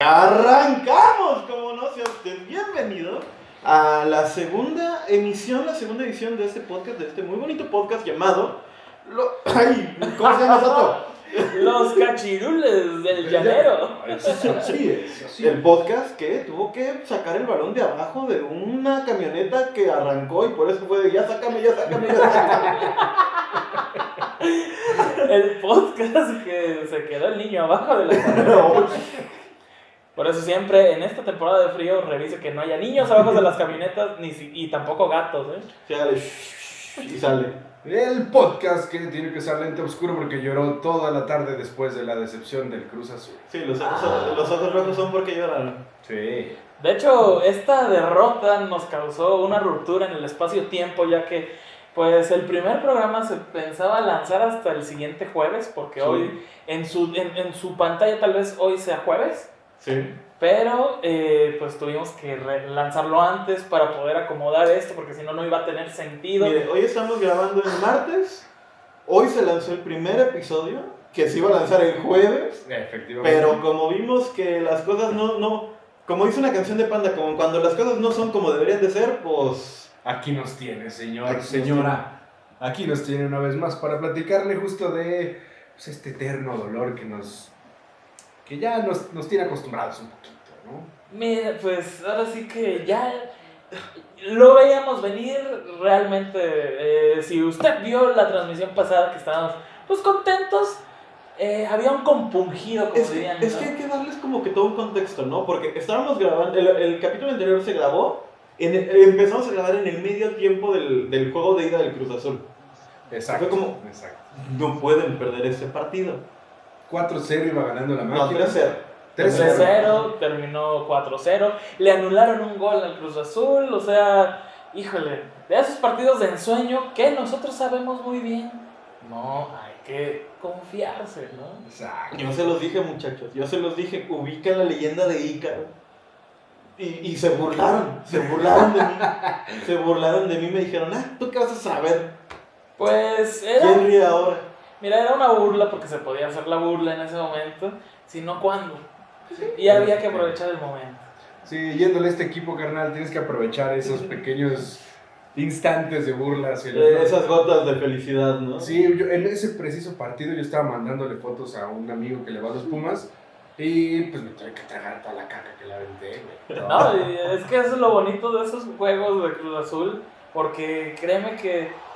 Arrancamos, como no sea usted bienvenido a la segunda edición de este podcast, de este muy bonito podcast llamado ¿cómo se llama, Soto? Los cachirules del llanero. Sí, el podcast que tuvo que sacar el balón de abajo de una camioneta que arrancó y por eso fue de ya sácame. El podcast que se quedó el niño abajo de la camioneta. Por eso siempre en esta temporada de frío reviso que no haya niños abajo de las camionetas y tampoco gatos, sale. El podcast que tiene que usar lente oscuro porque lloró toda la tarde después de la decepción del Cruz Azul. Sí, los ojos rojos son porque lloraron. Sí. De hecho, esta derrota nos causó una ruptura en el espacio-tiempo, ya que pues el primer programa se pensaba lanzar hasta el siguiente jueves, porque hoy en su pantalla tal vez hoy sea jueves. Sí. Pero pues tuvimos que lanzarlo antes para poder acomodar esto, porque si no, no iba a tener sentido. Mire, hoy estamos grabando el martes. Hoy se lanzó el primer episodio, que se iba a lanzar el jueves. Efectivamente. Pero como vimos que las cosas no, como dice una canción de Panda, como cuando las cosas no son como deberían de ser, pues aquí nos tiene, señor, aquí señora. Aquí nos tiene una vez más para platicarle justo de pues, este eterno dolor que ya nos tiene acostumbrados un poquito, ¿no? Mira, pues ahora sí que ya lo veíamos venir realmente. Si usted vio la transmisión pasada que estábamos pues contentos, había un compungido, como dirían. Es que hay que darles como que todo un contexto, ¿no? Porque estábamos grabando, el capítulo anterior se grabó, empezamos a grabar en el medio tiempo del juego de ida del Cruz Azul. Exacto. Fue como, no pueden perder ese partido. 4-0 iba ganando la máquina. No, 3-0, terminó 4-0. Le anularon un gol al Cruz Azul. O sea, híjole, de esos partidos de ensueño que nosotros sabemos muy bien, no hay que confiarse, ¿no? Exacto. Yo se los dije, muchachos. Ubica la leyenda de Ícaro. Y se burlaron de mí. Me dijeron, ¿tú qué vas a saber? Pues era Henry ahora. Mira, era una burla porque se podía hacer la burla en ese momento, si no, ¿cuándo? Y había que aprovechar el momento. Sí, yéndole a este equipo, carnal, tienes que aprovechar esos pequeños instantes de burlas. Esas gotas de felicidad, ¿no? Sí, en ese preciso partido yo estaba mandándole fotos a un amigo que le va a los Pumas y pues me tuve que tragar toda la caca que le aventé, güey. No, es que eso es lo bonito de esos juegos de Cruz Azul, porque créeme que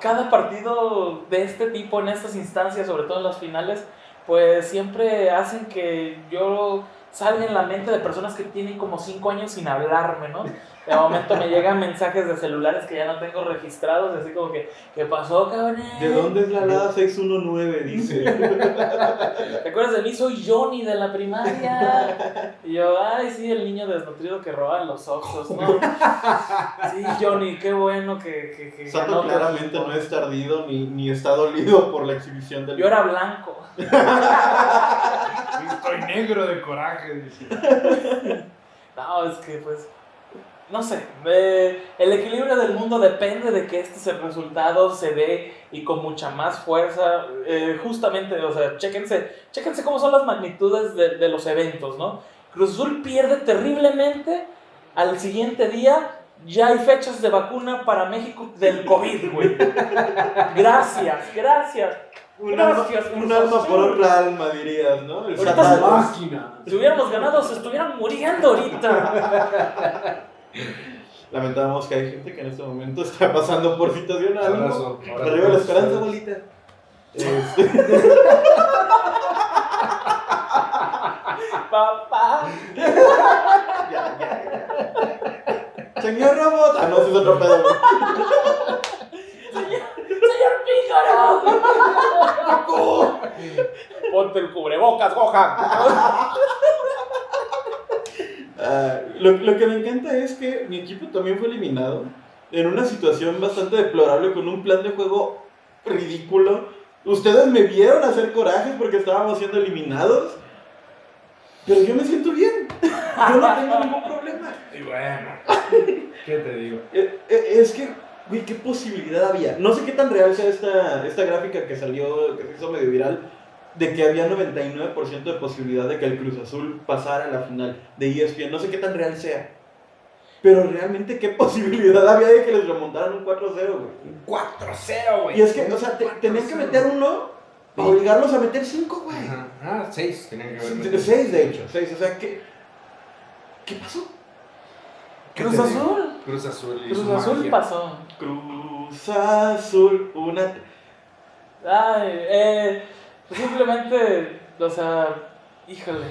cada partido de este tipo, en estas instancias, sobre todo en las finales, pues siempre hacen que yo salga en la mente de personas que tienen como 5 años sin hablarme, ¿no? De momento me llegan mensajes de celulares que ya no tengo registrados, así como que, ¿qué pasó, cabrón? ¿De dónde es la alada 619? Dice. ¿Te acuerdas de mí? Soy Johnny de la primaria. Y yo, ay, sí, el niño desnutrido que roba los ojos, ¿no? Sí, Johnny, qué bueno que Sato claramente no es tardido ni está dolido por la exhibición del... Yo era blanco. Estoy negro de coraje, dice. No, es que pues no sé, el equilibrio del mundo depende de que este resultado se dé y con mucha más fuerza, justamente, o sea, chéquense cómo son las magnitudes de los eventos, ¿no? Cruz Azul pierde terriblemente, al siguiente día ya hay fechas de vacuna para México del COVID, güey. Gracias. Un alma por otra alma, dirías, ¿no? El máquina. Si hubiéramos ganado, se estuvieran muriendo ahorita. Lamentamos que hay gente que en este momento está pasando por situación algo. Arriba la esperanza, bolita. Papá. Ya. Señor Robot. Ah, no, es otro pedo. ¡Señor Pícaro! Ponte el cubrebocas, Gohan. Lo que me encanta es que mi equipo también fue eliminado en una situación bastante deplorable, con un plan de juego ridículo. Ustedes me vieron hacer corajes porque estábamos siendo eliminados, pero yo me siento bien. Yo no tengo ningún problema. Y bueno, ¿qué te digo? Es que... Güey, ¿qué posibilidad había? No sé qué tan real sea esta gráfica que salió, que se hizo medio viral, de que había 99% de posibilidad de que el Cruz Azul pasara a la final de ESPN. No sé qué tan real sea, pero realmente qué posibilidad había de que les remontaran un 4-0, güey. Un 4-0, güey. Y es que, o sea, tenías que meter uno para obligarlos a meter 5, güey. Ah, 6 tenían que haber. 6, de hecho. 6, o sea, ¿qué pasó? Cruz Azul. Cruz Azul. Cruz Azul pasó. Cruz Azul, una... Ay, simplemente, o sea, híjole.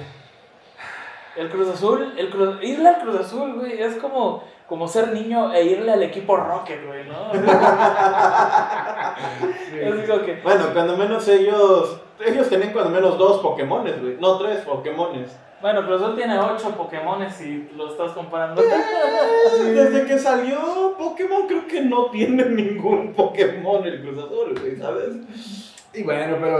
Irle al Cruz Azul, güey, es como ser niño e irle al equipo Rocket, güey, ¿no? Sí. Que... Bueno, cuando menos ellos tenían cuando menos 2 Pokémones, güey, no 3 Pokémones. Bueno, Cruz Azul tiene 8 Pokémones y lo estás comparando. Desde que salió Pokémon creo que no tiene ningún Pokémon el Cruz Azul, güey, ¿sabes? Y bueno, pero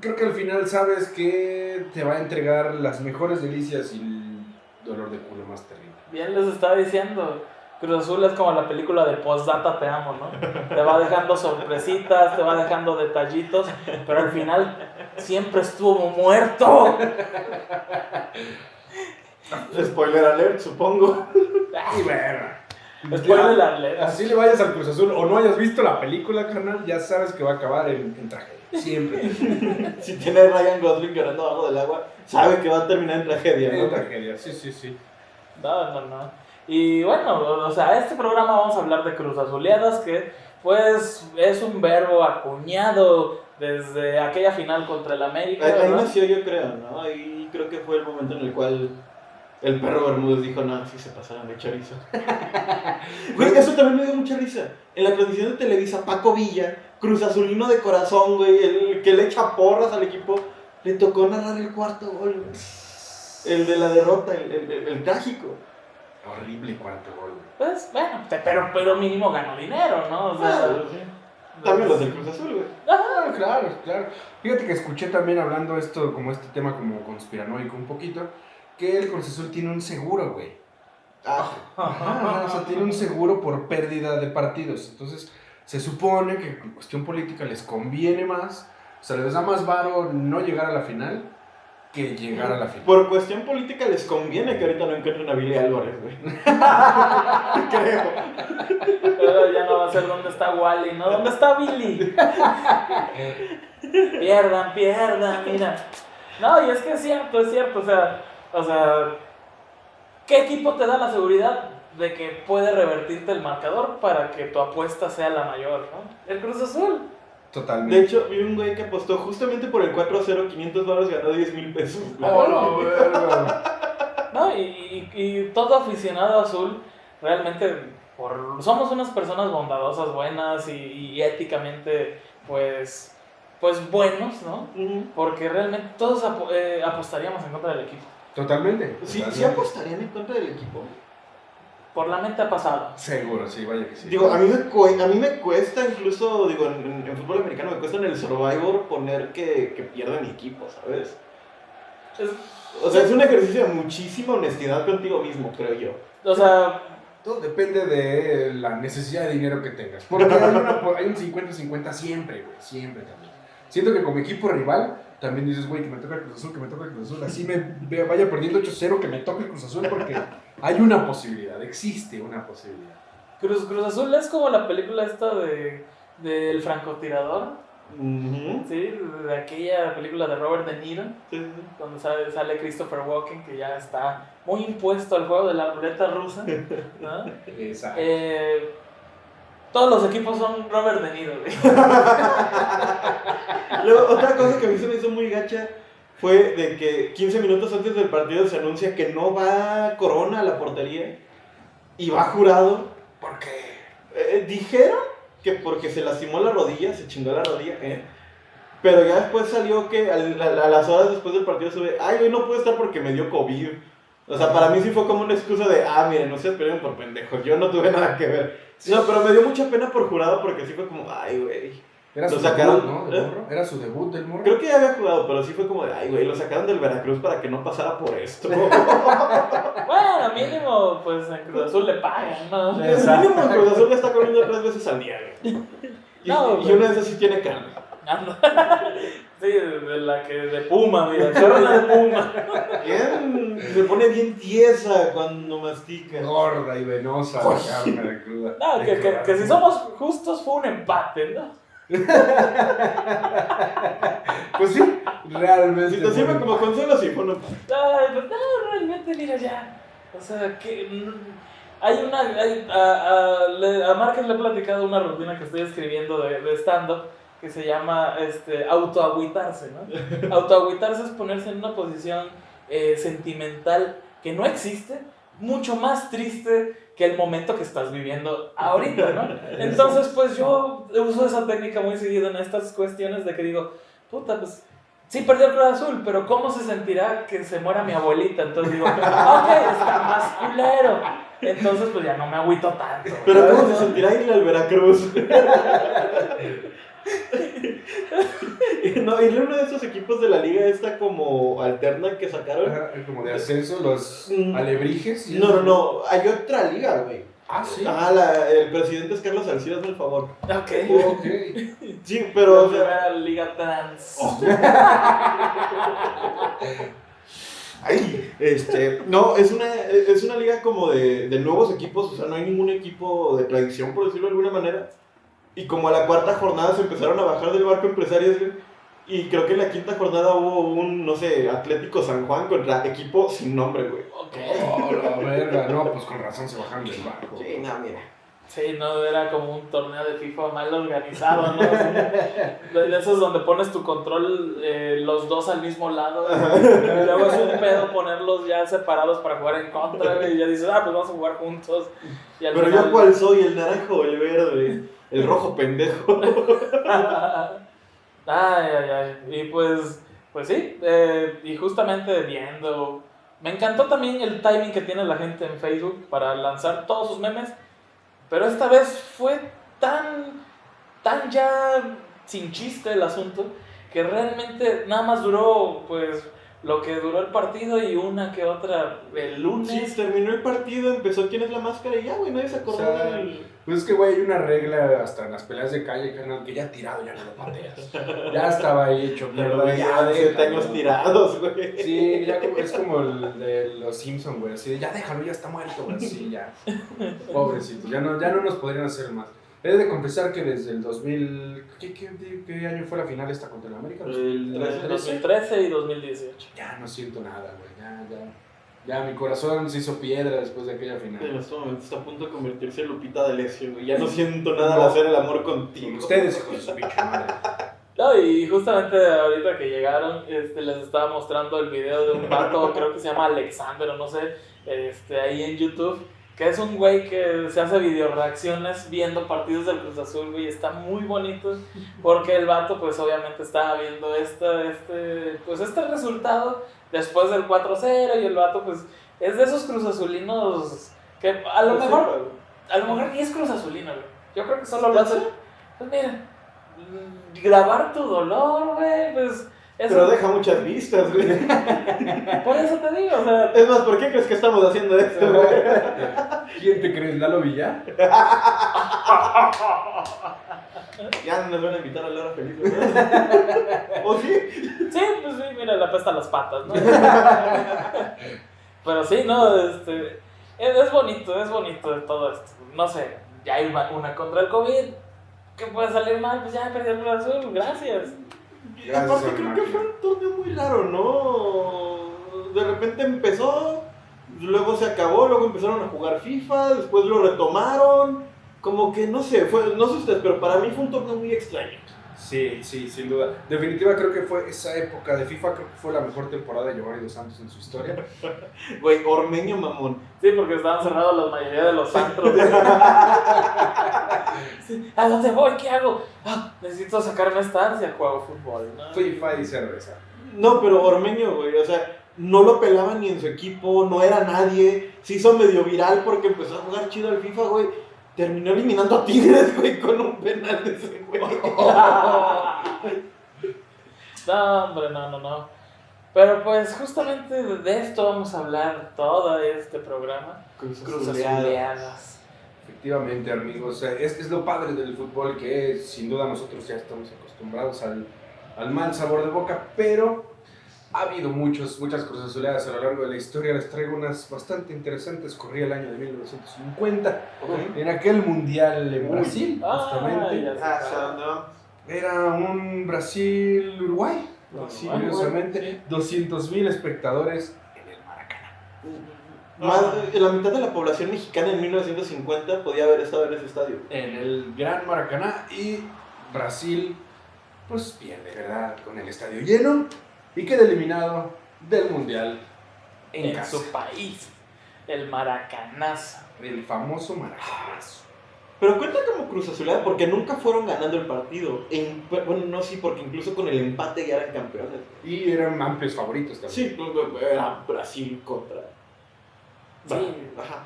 creo que al final sabes que te va a entregar las mejores delicias y el dolor de culo más terrible. Bien les estaba diciendo, Cruz Azul es como la película de Postdata Te Amo, ¿no? Te va dejando sorpresitas, te va dejando detallitos, pero al final siempre estuvo muerto. Spoiler alert, supongo. Y bueno. Ya, así le vayas al Cruz Azul o no hayas visto la película, carnal, ya sabes que va a acabar en tragedia. Siempre. Si tiene Ryan Gosling llorando abajo del agua, sabe que va a terminar en tragedia, ¿no? En tragedia, sí. No. Y bueno, o sea, este programa vamos a hablar de Cruz Azuleadas, que pues es un verbo acuñado desde aquella final contra el América. Ahí nació, yo creo, ¿no? Y creo que fue el momento en el cual... El perro Bermúdez dijo, no, sí se pasaron de chorizo. Güey, eso también me dio mucha risa. En la transmisión de Televisa, Paco Villa, Cruz Azulino de corazón, güey, el que le echa porras al equipo, le tocó narrar el cuarto gol. El de la derrota, el trágico. Horrible cuarto gol. Pues, bueno, pero mínimo ganó dinero, ¿no? O sea, también los del Cruz Azul, güey. Ah, claro. Fíjate que escuché también hablando esto, como este tema como conspiranoico un poquito, que el Cruz Azul tiene un seguro, güey. O sea, tiene un seguro por pérdida de partidos. Entonces, se supone que en cuestión política les conviene más, o sea, les da más varo no llegar a la final que llegar a la final. Por cuestión política les conviene que ahorita no encuentren a Billy Álvarez, güey. Creo. Pero ya no va a ser dónde está Wally, ¿no? ¿Dónde está Billy? pierdan, mira. No, y es que es cierto, o sea, ¿qué equipo te da la seguridad de que puede revertirte el marcador para que tu apuesta sea la mayor, ¿no? El Cruz Azul. Totalmente. De hecho, vi un güey que apostó justamente por el 4-0, 500 dólares, ganó 10 mil pesos. No, y todo aficionado azul, realmente, somos unas personas bondadosas, buenas y éticamente, pues buenos, ¿no? Uh-huh. Porque realmente todos apostaríamos en contra del equipo. Totalmente. ¿Sí apostarían en contra del equipo? Por la mente ha pasado. Seguro, sí, vaya que sí. Digo, a mí me cuesta incluso, digo, en fútbol americano me cuesta en el Survivor poner que pierda mi equipo, ¿sabes? Es un ejercicio de muchísima honestidad contigo mismo, creo yo. O sea... Todo depende de la necesidad de dinero que tengas. Porque hay un 50-50 siempre, güey, siempre también. Siento que como equipo rival... También dices, güey, que me toca el Cruz Azul, así me vaya perdiendo 8-0, que me toque el Cruz Azul, porque hay una posibilidad, existe una posibilidad. Cruz Azul es como la película esta de El francotirador, uh-huh. ¿Sí? De aquella película de Robert De Niro, sí. Donde sale Christopher Walken, que ya está muy impuesto al juego de la ruleta rusa, ¿no? Exacto. Todos los equipos son Robert De Niro, güey. Luego, otra cosa que a mí se me hizo muy gacha fue de que 15 minutos antes del partido se anuncia que no va Corona a la portería y va Jurado porque dijeron que porque se lastimó la rodilla, se chingó la rodilla, pero ya después salió que a las horas después del partido se ve, ay, hoy no puedo estar porque me dio COVID. O sea, para mí sí fue como una excusa de, miren, no se esperen por pendejos, yo no tuve nada que ver. No, pero me dio mucha pena por Jurado porque sí fue como, ay, güey. Era su debut, ¿no? Era su debut del morro. Creo que ya había jugado, pero sí fue como de, ay, güey, lo sacaron del Veracruz para que no pasara por esto. Bueno, mínimo, pues en Cruz Azul le pagan, ¿no? Mínimo en Cruz Azul le está comiendo 3 veces al día, güey. Y una de esas sí tiene carne. Sí, la que de Puma, mira, charla de Puma. Bien, se pone bien tiesa cuando mastica. Gorda y venosa la carne cruda. No, que si somos justos fue un empate, ¿no? Pues sí, realmente. Si te sirve como consuelo, sí, bueno. No, realmente, mira ya. O sea, que... Hay una... a Márquez le he platicado una rutina que estoy escribiendo de stand-up que se llama autoagüitarse, ¿no? Autoagüitarse es ponerse en una posición sentimental que no existe, mucho más triste que el momento que estás viviendo ahorita, ¿no? Entonces, pues yo uso esa técnica muy seguido en estas cuestiones de que digo, puta, pues... Sí, perdió el Cruz Azul, pero ¿cómo se sentirá que se muera mi abuelita? Entonces digo, ok, está más culero. Entonces, pues ya no me agüito tanto. Pero ¿sabes? ¿Cómo se sentirá irle al Veracruz? No, irle a uno de esos equipos de la liga esta como alterna que sacaron. Ajá, como de ascenso, los alebrijes. No, hay otra liga, güey. Ah, sí. Ah, el presidente es Carlos Alcides, por favor. Ok. Sí, pero. O sea, liga trans. Oh. Ay, no, es una liga como de nuevos equipos, o sea, no hay ningún equipo de tradición, por decirlo de alguna manera. Y como a la cuarta jornada se empezaron a bajar del barco empresarios, y creo que en la quinta jornada hubo un, no sé, Atlético San Juan contra equipo sin nombre, güey. Ok. Oh, la verga. No, pues con razón se bajaron del barco. Sí, no, mira. Sí, no, era como un torneo de FIFA mal organizado, ¿no? De esos donde pones tu control los dos al mismo lado, y luego es un pedo ponerlos ya separados para jugar en contra, y ya dices, pues vamos a jugar juntos. Y al Pero final, yo cuál soy, el naranja o el verde, el rojo pendejo. Ay. Y pues sí, y justamente viendo... Me encantó también el timing que tiene la gente en Facebook para lanzar todos sus memes, pero esta vez fue tan ya sin chiste el asunto, que realmente nada más duró, pues, lo que duró el partido y una que otra el lunes. Sí, terminó el partido, empezó ¿Quién es la máscara? Y ya, güey, nadie se acordó del... Pues es que, güey, hay una regla hasta en las peleas de calle, carnal, que ya tirado ya no lo pateas. Ya estaba ahí hecho mierda. Pero ya de años tirados, güey. Sí, ya es como el de los Simpsons, güey. Así, ya déjalo, ya está muerto, güey. Sí, ya. Pobrecito, ya no nos podrían hacer más. He de confesar que desde el 2000... ¿Qué año fue la final esta contra el América? El 2013 y 2018. Ya no siento nada, güey. Ya, mi corazón se hizo piedra después de aquella final. En este momento está a punto de convertirse en Lupita D'Alessio, güey. Ya no siento nada al hacer el amor contigo. Con ustedes, con su bicho madre. No, y justamente ahorita que llegaron, les estaba mostrando el video de un vato, creo que se llama Alexander, o no sé, ahí en YouTube. Que es un güey que se hace video reacciones viendo partidos del Cruz Azul, güey, está muy bonito, porque el vato pues obviamente estaba viendo este resultado después del 4-0, y el vato pues es de esos Cruz Azulinos que a lo mejor ni es Cruz Azulino, güey. Yo creo que solo lo hace, pues mira, grabar tu dolor, güey, pues... Eso. Pero deja muchas vistas, güey. Por eso te digo, o sea... Es más, ¿por qué crees que estamos haciendo esto, güey? ¿Quién te crees, Lalo Villar? Ya nos van a invitar a Laura Feliz, ¿no? ¿O sí? Sí, pues sí, mira, le apestan las patas, ¿no? Pero sí, no, Es bonito todo esto. No sé, ya hay una contra el COVID. ¿Qué puede salir mal? Pues ya perdí el brazo, gracias. Aparte creo que fue un torneo muy raro, ¿no? De repente empezó, luego se acabó, luego empezaron a jugar FIFA, después lo retomaron, como que no sé ustedes, pero para mí fue un torneo muy extraño. Sí, sin duda. Definitiva creo que fue esa época de FIFA, creo que fue la mejor temporada de Giovanni Dos Santos en su historia. Güey, Ormeño mamón. Sí, porque estaban cerrados la mayoría de los antros. Sí. ¿A dónde voy? ¿Qué hago? Necesito sacarme esta ansia, juego fútbol, ¿no? FIFA y cerveza. No, pero Ormeño, güey, o sea, no lo pelaban ni en su equipo, no era nadie. Se hizo medio viral porque empezó a jugar chido al FIFA, güey. Terminó eliminando a Tigres, güey, con un penal de ese güey. No, hombre, no. Pero pues justamente de esto vamos a hablar todo este programa. Cruz Azuleadas. Efectivamente, amigos. Es lo padre del fútbol que sin duda nosotros ya estamos acostumbrados al al mal sabor de boca, pero ha habido muchas Cruz Azuleadas a lo largo de la historia. Les traigo unas bastante interesantes. Corría el año de 1950, okay, en aquel mundial en Brasil, justamente. Era un Brasil-Uruguay, curiosamente, 200,000 espectadores en el Maracaná. La mitad de la población mexicana en 1950 podía haber estado en ese estadio. En el Gran Maracaná, y Brasil, pues pierde, ¿verdad? Con el estadio lleno y queda eliminado del mundial en casa, su país, el Maracanazo. El famoso Maracanazo. Pero cuenta como Cruz Azulada porque nunca fueron ganando el partido. Bueno, no, sí, porque incluso con el empate ya eran campeones. Y eran amplios favoritos también. Sí, era Brasil contra... Sí. Ajá.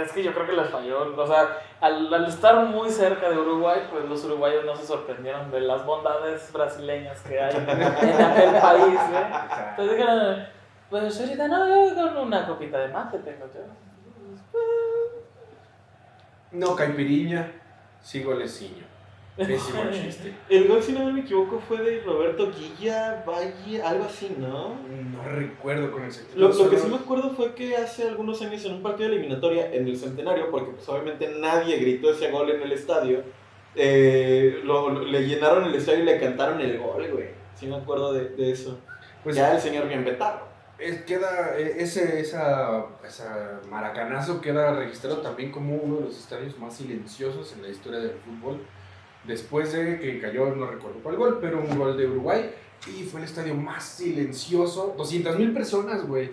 Es que yo creo que les falló. O sea, al estar muy cerca de Uruguay, pues los uruguayos no se sorprendieron de las bondades brasileñas que hay en aquel país, ¿eh? Entonces dijeron, pues ahorita no, yo con una copita de mate tengo yo. No, caipiriña, sí, goleciño. Pésimo chiste. El gol, si no me equivoco, fue de Roberto Guilla, Valle, algo así, ¿no? No recuerdo con exactitud. Lo que sí me acuerdo fue que hace algunos años en un partido de eliminatoria en el Centenario, porque pues obviamente nadie gritó ese gol en el estadio, le llenaron el estadio y le cantaron el gol, güey. Sí me acuerdo de eso. Pues ya el señor Bienvetado. Queda esa Maracanazo queda registrado también como uno de los estadios más silenciosos en la historia del fútbol. Después de que cayó, no recuerdo cuál gol, pero un gol de Uruguay, y fue el estadio más silencioso. 200,000 personas, güey,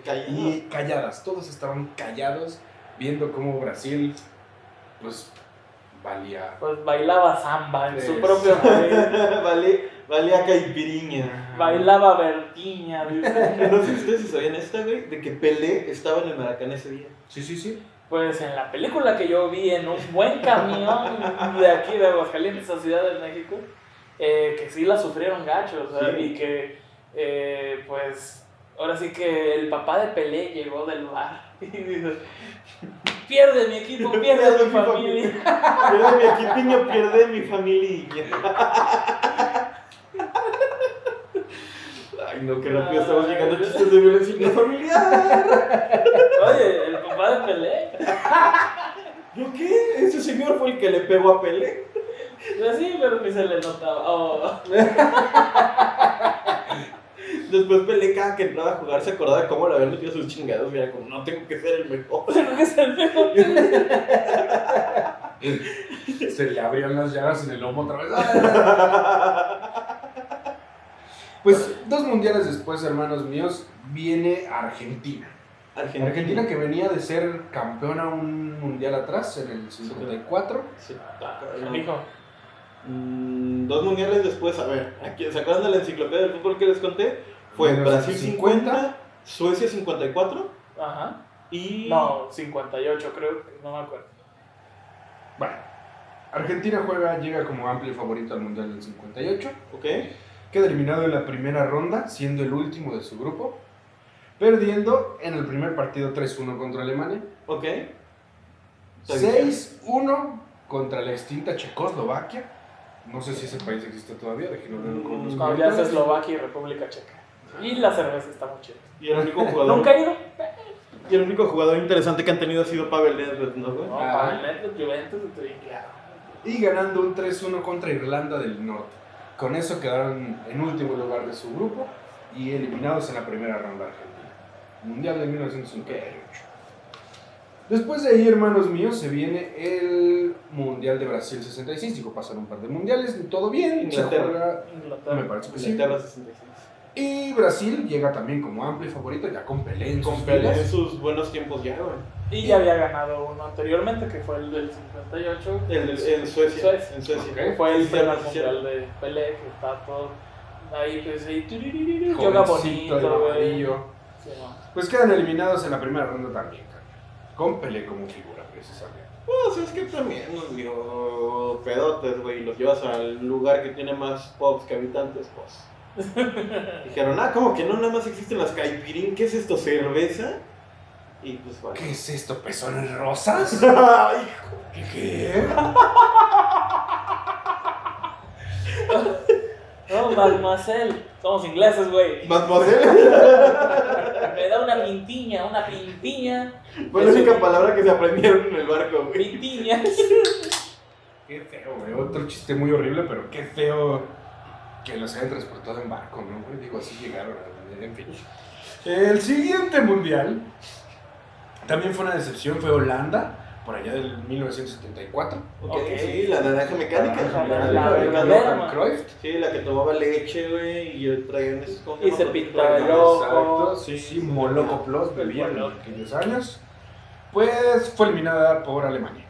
calladas. Todos estaban callados viendo cómo Brasil, pues, valía. Pues bailaba samba en su propio país. Valía caipiriña. Bailaba vertiña. No sé si ustedes sabían esta, güey, de que Pelé estaba en el Maracaná ese día. Sí. Pues en la película que yo vi en un buen camión de aquí de Aguascalientes a Ciudad de México, que sí la sufrieron gachos, ¿sí? Y que pues ahora sí que el papá de Pelé llegó del bar y dijo, pierde mi equipo, pierde mi familia. Pierde mi equipiño, pierde mi familia. Ay, no, qué rápido estamos llegando a chistes de violencia familiar. Oye, el papá de Pelé. ¿Yo qué? Ese señor fue el que le pegó a Pelé. Yo sí, pero ni se le notaba. Oh. Después Pelé, cada que entraba a jugar, se acordaba cómo le habían metido sus chingados. Mira, como no tengo que ser el mejor. Tengo que ser el mejor. Se le abrían las llagas en el lomo otra vez. Pues 2 mundiales después, hermanos míos, viene Argentina. Argentina que venía de ser campeona un mundial atrás, en el 54. Sí. Hijo. 2 mundiales después, a ver, ¿se acuerdan de la enciclopedia del fútbol que les conté? Fue Brasil 50, Suecia 54. Ajá. Y... No, 58 creo, no me acuerdo. Bueno, Argentina llega como amplio favorito al mundial del 58. Ok. Queda eliminado en la primera ronda, siendo el último de su grupo, perdiendo en el primer partido 3-1 contra Alemania. Ok. 6-1 contra la extinta Checoslovaquia. No sé si ese país existe todavía, déjenme verlo con los comentarios. Ya es Eslovaquia y República Checa. Y la cerveza está muy chida. Y el único jugador... ¿Nunca he ido? Y el único jugador interesante que han tenido ha sido Pavel Nedved, ¿no? Pavel Nedved, Juventus, claro. Y ganando un 3-1 contra Irlanda del Norte. Con eso quedaron en último lugar de su grupo y eliminados en la primera ronda argentina. Mundial de 1958. Después de ahí, hermanos míos, se viene el Mundial de Brasil 66. Digo, pasaron un par de mundiales, todo bien. Inglaterra, me parece que sí. Inglaterra 66. Y Brasil llega también como amplio favorito, ya con Pelé en sus buenos tiempos ya, güey. Y ya había ganado uno anteriormente, que fue el del 58. En Suecia. Okay. Fue el tema mundial de Pelé, que está todo ahí, pues ahí, yoga bonito, güey. Sí, no. Pues quedan eliminados en la primera ronda también, con Pelé como figura, precisamente. Pues es que también los dio pedotes, güey, y los llevas al lugar que tiene más pubs que habitantes, pues. Dijeron, ¿cómo que no? Nada más existen las caipirín. ¿Qué es esto? ¿Cerveza? Y pues vale. ¿Qué es esto? ¿Pezones rosas? ¡Ay, hijo! ¿Qué? No, Mademoiselle. Somos ingleses, güey. ¿Mademoiselle? Me da una pintiña, una pintiña. Fue la única palabra que se aprendieron en el barco, güey. Pintiñas. Qué feo, güey. Otro chiste muy horrible, pero qué feo que los hayan transportado en barco, ¿no, güey? Digo, así llegaron, en fin. El siguiente mundial también fue una decepción, fue Holanda. Por allá del 1974. Okay. Sí, la naranja mecánica. La Cruyff. Sí, la que tomaba leche, güey, y traían esos cosas. Y se pintaba el ojo. Sí, sí, Moloco Plus, bebían en aquellos años. Pues fue eliminada por Alemania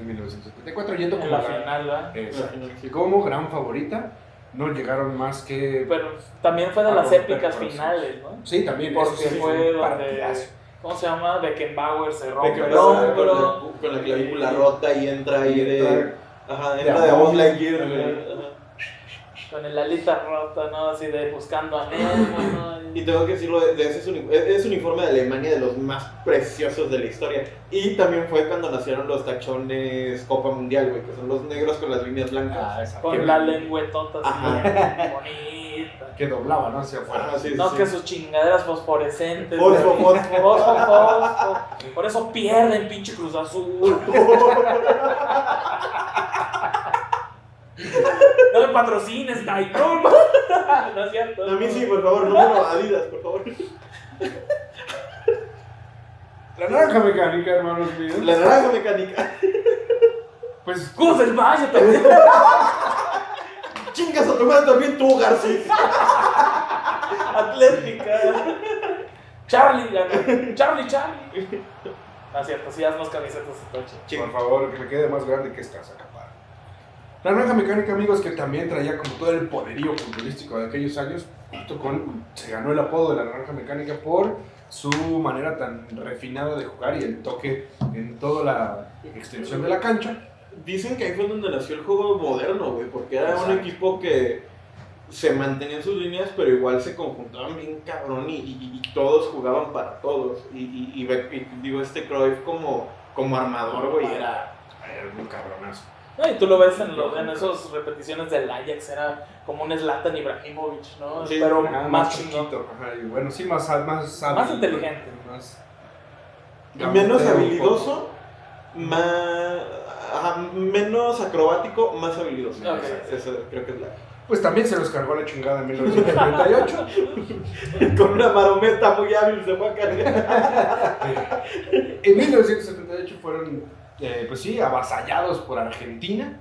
en 1974, yendo como la final, ¿verdad? Exacto. Como gran favorita. No llegaron más que... Pero también fue de las épicas finales, ¿no? Sí, también. Porque fue donde... ¿Cómo se llama? Beckenbauer se rompe el hombro. Con la clavícula rota y entra ahí de... Ajá, entra de voz Lightyear. Con el alita rota, ¿no? Así de buscando a Nemo. Y tengo que decirlo, ese uniforme de Alemania de los más preciosos de la historia. Y también fue cuando nacieron los tachones Copa Mundial, güey, que son los negros con las líneas blancas. Ah, con la lengüetota así bonita. Que doblaba, ¿no? Hacia afuera. Ah, sí, no, sí. Que sus chingaderas fosforescentes. Fosfo. Por eso pierden, pinche Cruz Azul. No me patrocines, Daikon. No es cierto. A mí sí, por favor, no Adidas, por favor. La naranja mecánica, hermanos míos. La naranja mecánica. Pues. ¡Cus el baño también! Chingas a tomar también tú, García. Atlética. Charlie ganó. Charlie. No, cierto, sí, haznos camisetas de toche. Por favor, que me quede más grande que esta sacapada. La naranja mecánica, amigos, que también traía como todo el poderío futbolístico de aquellos años, se ganó el apodo de la naranja mecánica por su manera tan refinada de jugar y el toque en toda la extensión de la cancha. Dicen que ahí fue donde nació el juego moderno, güey, porque era un equipo que se mantenía en sus líneas, pero igual se conjuntaban bien cabrón y todos jugaban para todos. Y digo, este Cruyff como armador, güey, era un cabronazo. No, y tú lo ves en esas repeticiones del Ajax, era como un Zlatan Ibrahimovic, ¿no? Sí, pero más chiquito. Ajá, y bueno, sí, más inteligente. Menos habilidoso, menos acrobático, más habilidoso. Okay. Esa creo que es la... Pues también se los cargó la chingada en 1938. Con una marometa muy hábil se fue a cargar. En 1978 fueron, pues sí, avasallados por Argentina.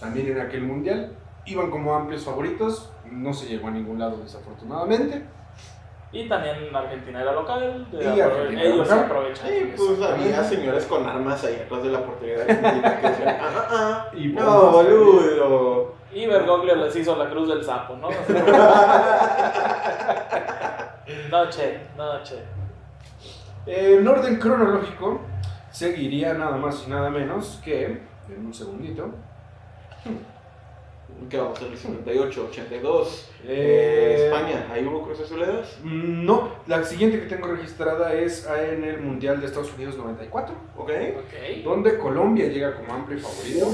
También en aquel mundial. Iban como amplios favoritos. No se llegó a ningún lado, desafortunadamente. Y también Argentina era local, ellos se aprovechan. Y pues había señores con armas ahí atrás de la portería de Argentina que decían, y no, boludo. Y Bergoglio les hizo la cruz del sapo, ¿no? Noche. En orden cronológico, seguiría nada más y nada menos que, en un segundito, ¿qué vamos a hacer? 58, 82, España, ¿ahí hubo Cruz Azuledas? No, la siguiente que tengo registrada es en el Mundial de Estados Unidos 94, okay. Donde Colombia llega como amplio favorito.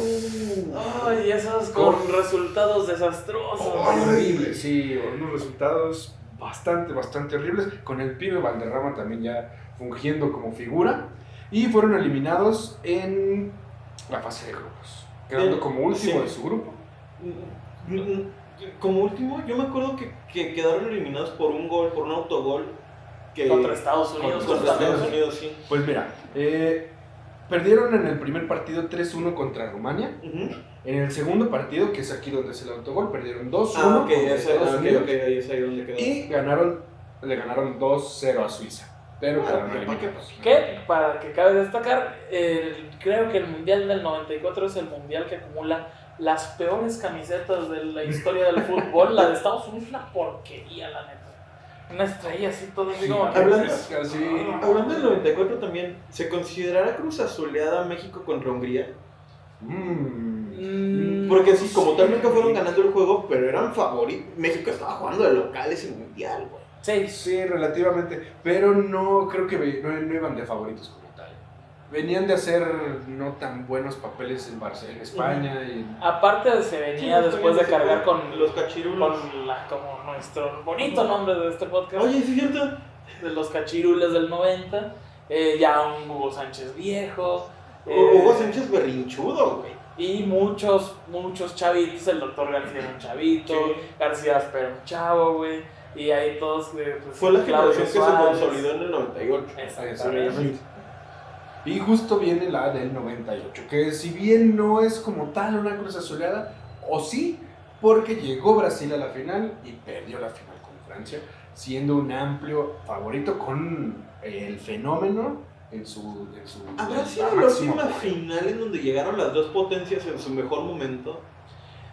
Ay, esos con resultados desastrosos. Horrible, sí, unos resultados bastante horribles, con el pibe Valderrama también ya fungiendo como figura, y fueron eliminados en la fase de grupos, quedando como último de su grupo. Como último, yo me acuerdo que quedaron eliminados por un gol, por un autogol que... Contra Estados Unidos, sí. Pues mira, perdieron en el primer partido 3-1 contra Rumania. Uh-huh. En el segundo partido, que es aquí donde es el autogol, perdieron 2-1 contra Estados Unidos. Okay, es ahí donde quedó. Y le ganaron 2-0 a Suiza. Pero para que cabe destacar, creo que el Mundial del 94 es el Mundial que acumula las peores camisetas de la historia del fútbol. La de Estados Unidos es una porquería, la neta. Una estrella así, todo así como... Hablando del 94 también, ¿se considerará Cruz Azuleada México contra Hungría? Porque sí, como tal nunca fueron ganando el juego, pero eran favoritos. México estaba jugando de locales en Mundial, güey. Sí, relativamente, pero no creo que no iban de favoritos como tal. Venían de hacer no tan buenos papeles en Barcelona, en España. Y... Aparte se venía sí, después de cargar con los cachirules. Con la, como nuestro bonito nombre de este podcast. Oye, ¿sí es cierto? De los cachirules del 90. Ya un Hugo Sánchez viejo. Hugo Sánchez berrinchudo, güey. Y muchos chavitos. El doctor García era un chavito. Sí. García Asper un chavo, güey. Y ahí todos... Pues, fue la generación que Suárez se consolidó en el 98. Exactamente. Y justo viene la del 98, que si bien no es como tal una cruz azuleada, o sí, porque llegó Brasil a la final y perdió la final con Francia, siendo un amplio favorito con el fenómeno en su ¿habrá sido la última final en donde llegaron las dos potencias en su mejor momento?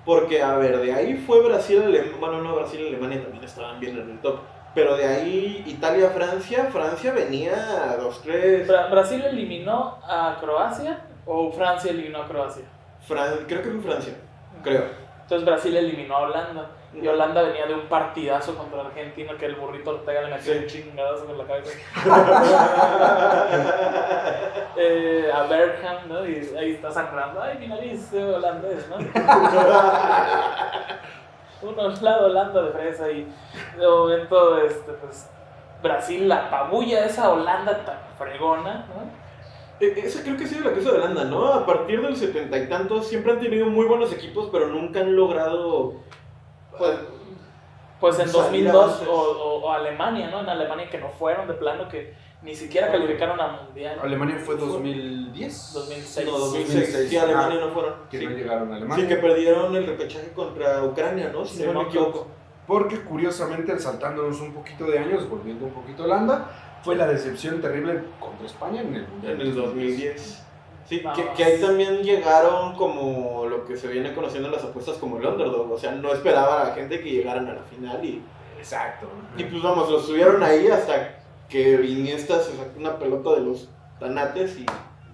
Porque, a ver, de ahí fue Brasil, Alemania también estaban bien en el top. Pero de ahí Italia-Francia venía a 2-3. ¿Brasil eliminó a Croacia o Francia eliminó a Croacia? Creo que fue Francia, creo. Entonces Brasil eliminó a Holanda. Y Holanda venía de un partidazo contra Argentina que el burrito Ortega le metió chingadas en la cabeza. A Berkham, ¿no? Y ahí está sangrando. Ay, mi nariz holandés, ¿no? Uno la Holanda de fresa y de momento pues Brasil la pabulla, esa Holanda tan fregona, ¿no? Esa creo que ha sido la cosa de Holanda, ¿no? A partir del 70 y tantos siempre han tenido muy buenos equipos, pero nunca han logrado... Pues en 2002 o Alemania, ¿no? En Alemania que no fueron de plano, que ni siquiera calificaron a mundial. Alemania fue 2010. 2006. No, 2006. Sí, Alemania no fueron. Que sí, no llegaron a Alemania. Sí, que perdieron el repechaje contra Ucrania, ¿no? Si no me equivoco. Porque curiosamente, saltándonos un poquito de años, volviendo un poquito a Holanda, fue la decepción terrible contra España en el mundial. En el 2010. Sí, que ahí también llegaron como lo que se viene conociendo en las apuestas como el underdog. O sea, no esperaba a la gente que llegaran a la final y... Exacto. Y pues vamos, los subieron ahí hasta... Que Iniesta se sacó una pelota de los tanates y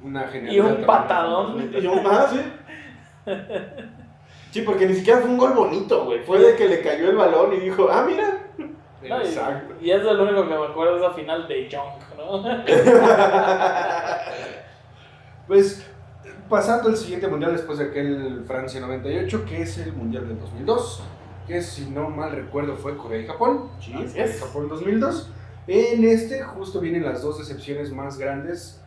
una genialidad. Y un patadón. Y un más, sí, porque ni siquiera fue un gol bonito, güey. Fue de que le cayó el balón y dijo, ah, mira. No, exacto. Y eso es lo único que me acuerdo de esa final de Jong, ¿no? Pues, pasando al siguiente mundial después de aquel Francia 98, que es el mundial del 2002. Que si no mal recuerdo fue Corea y Japón. Sí, es Japón 2002. En este justo vienen las dos decepciones más grandes.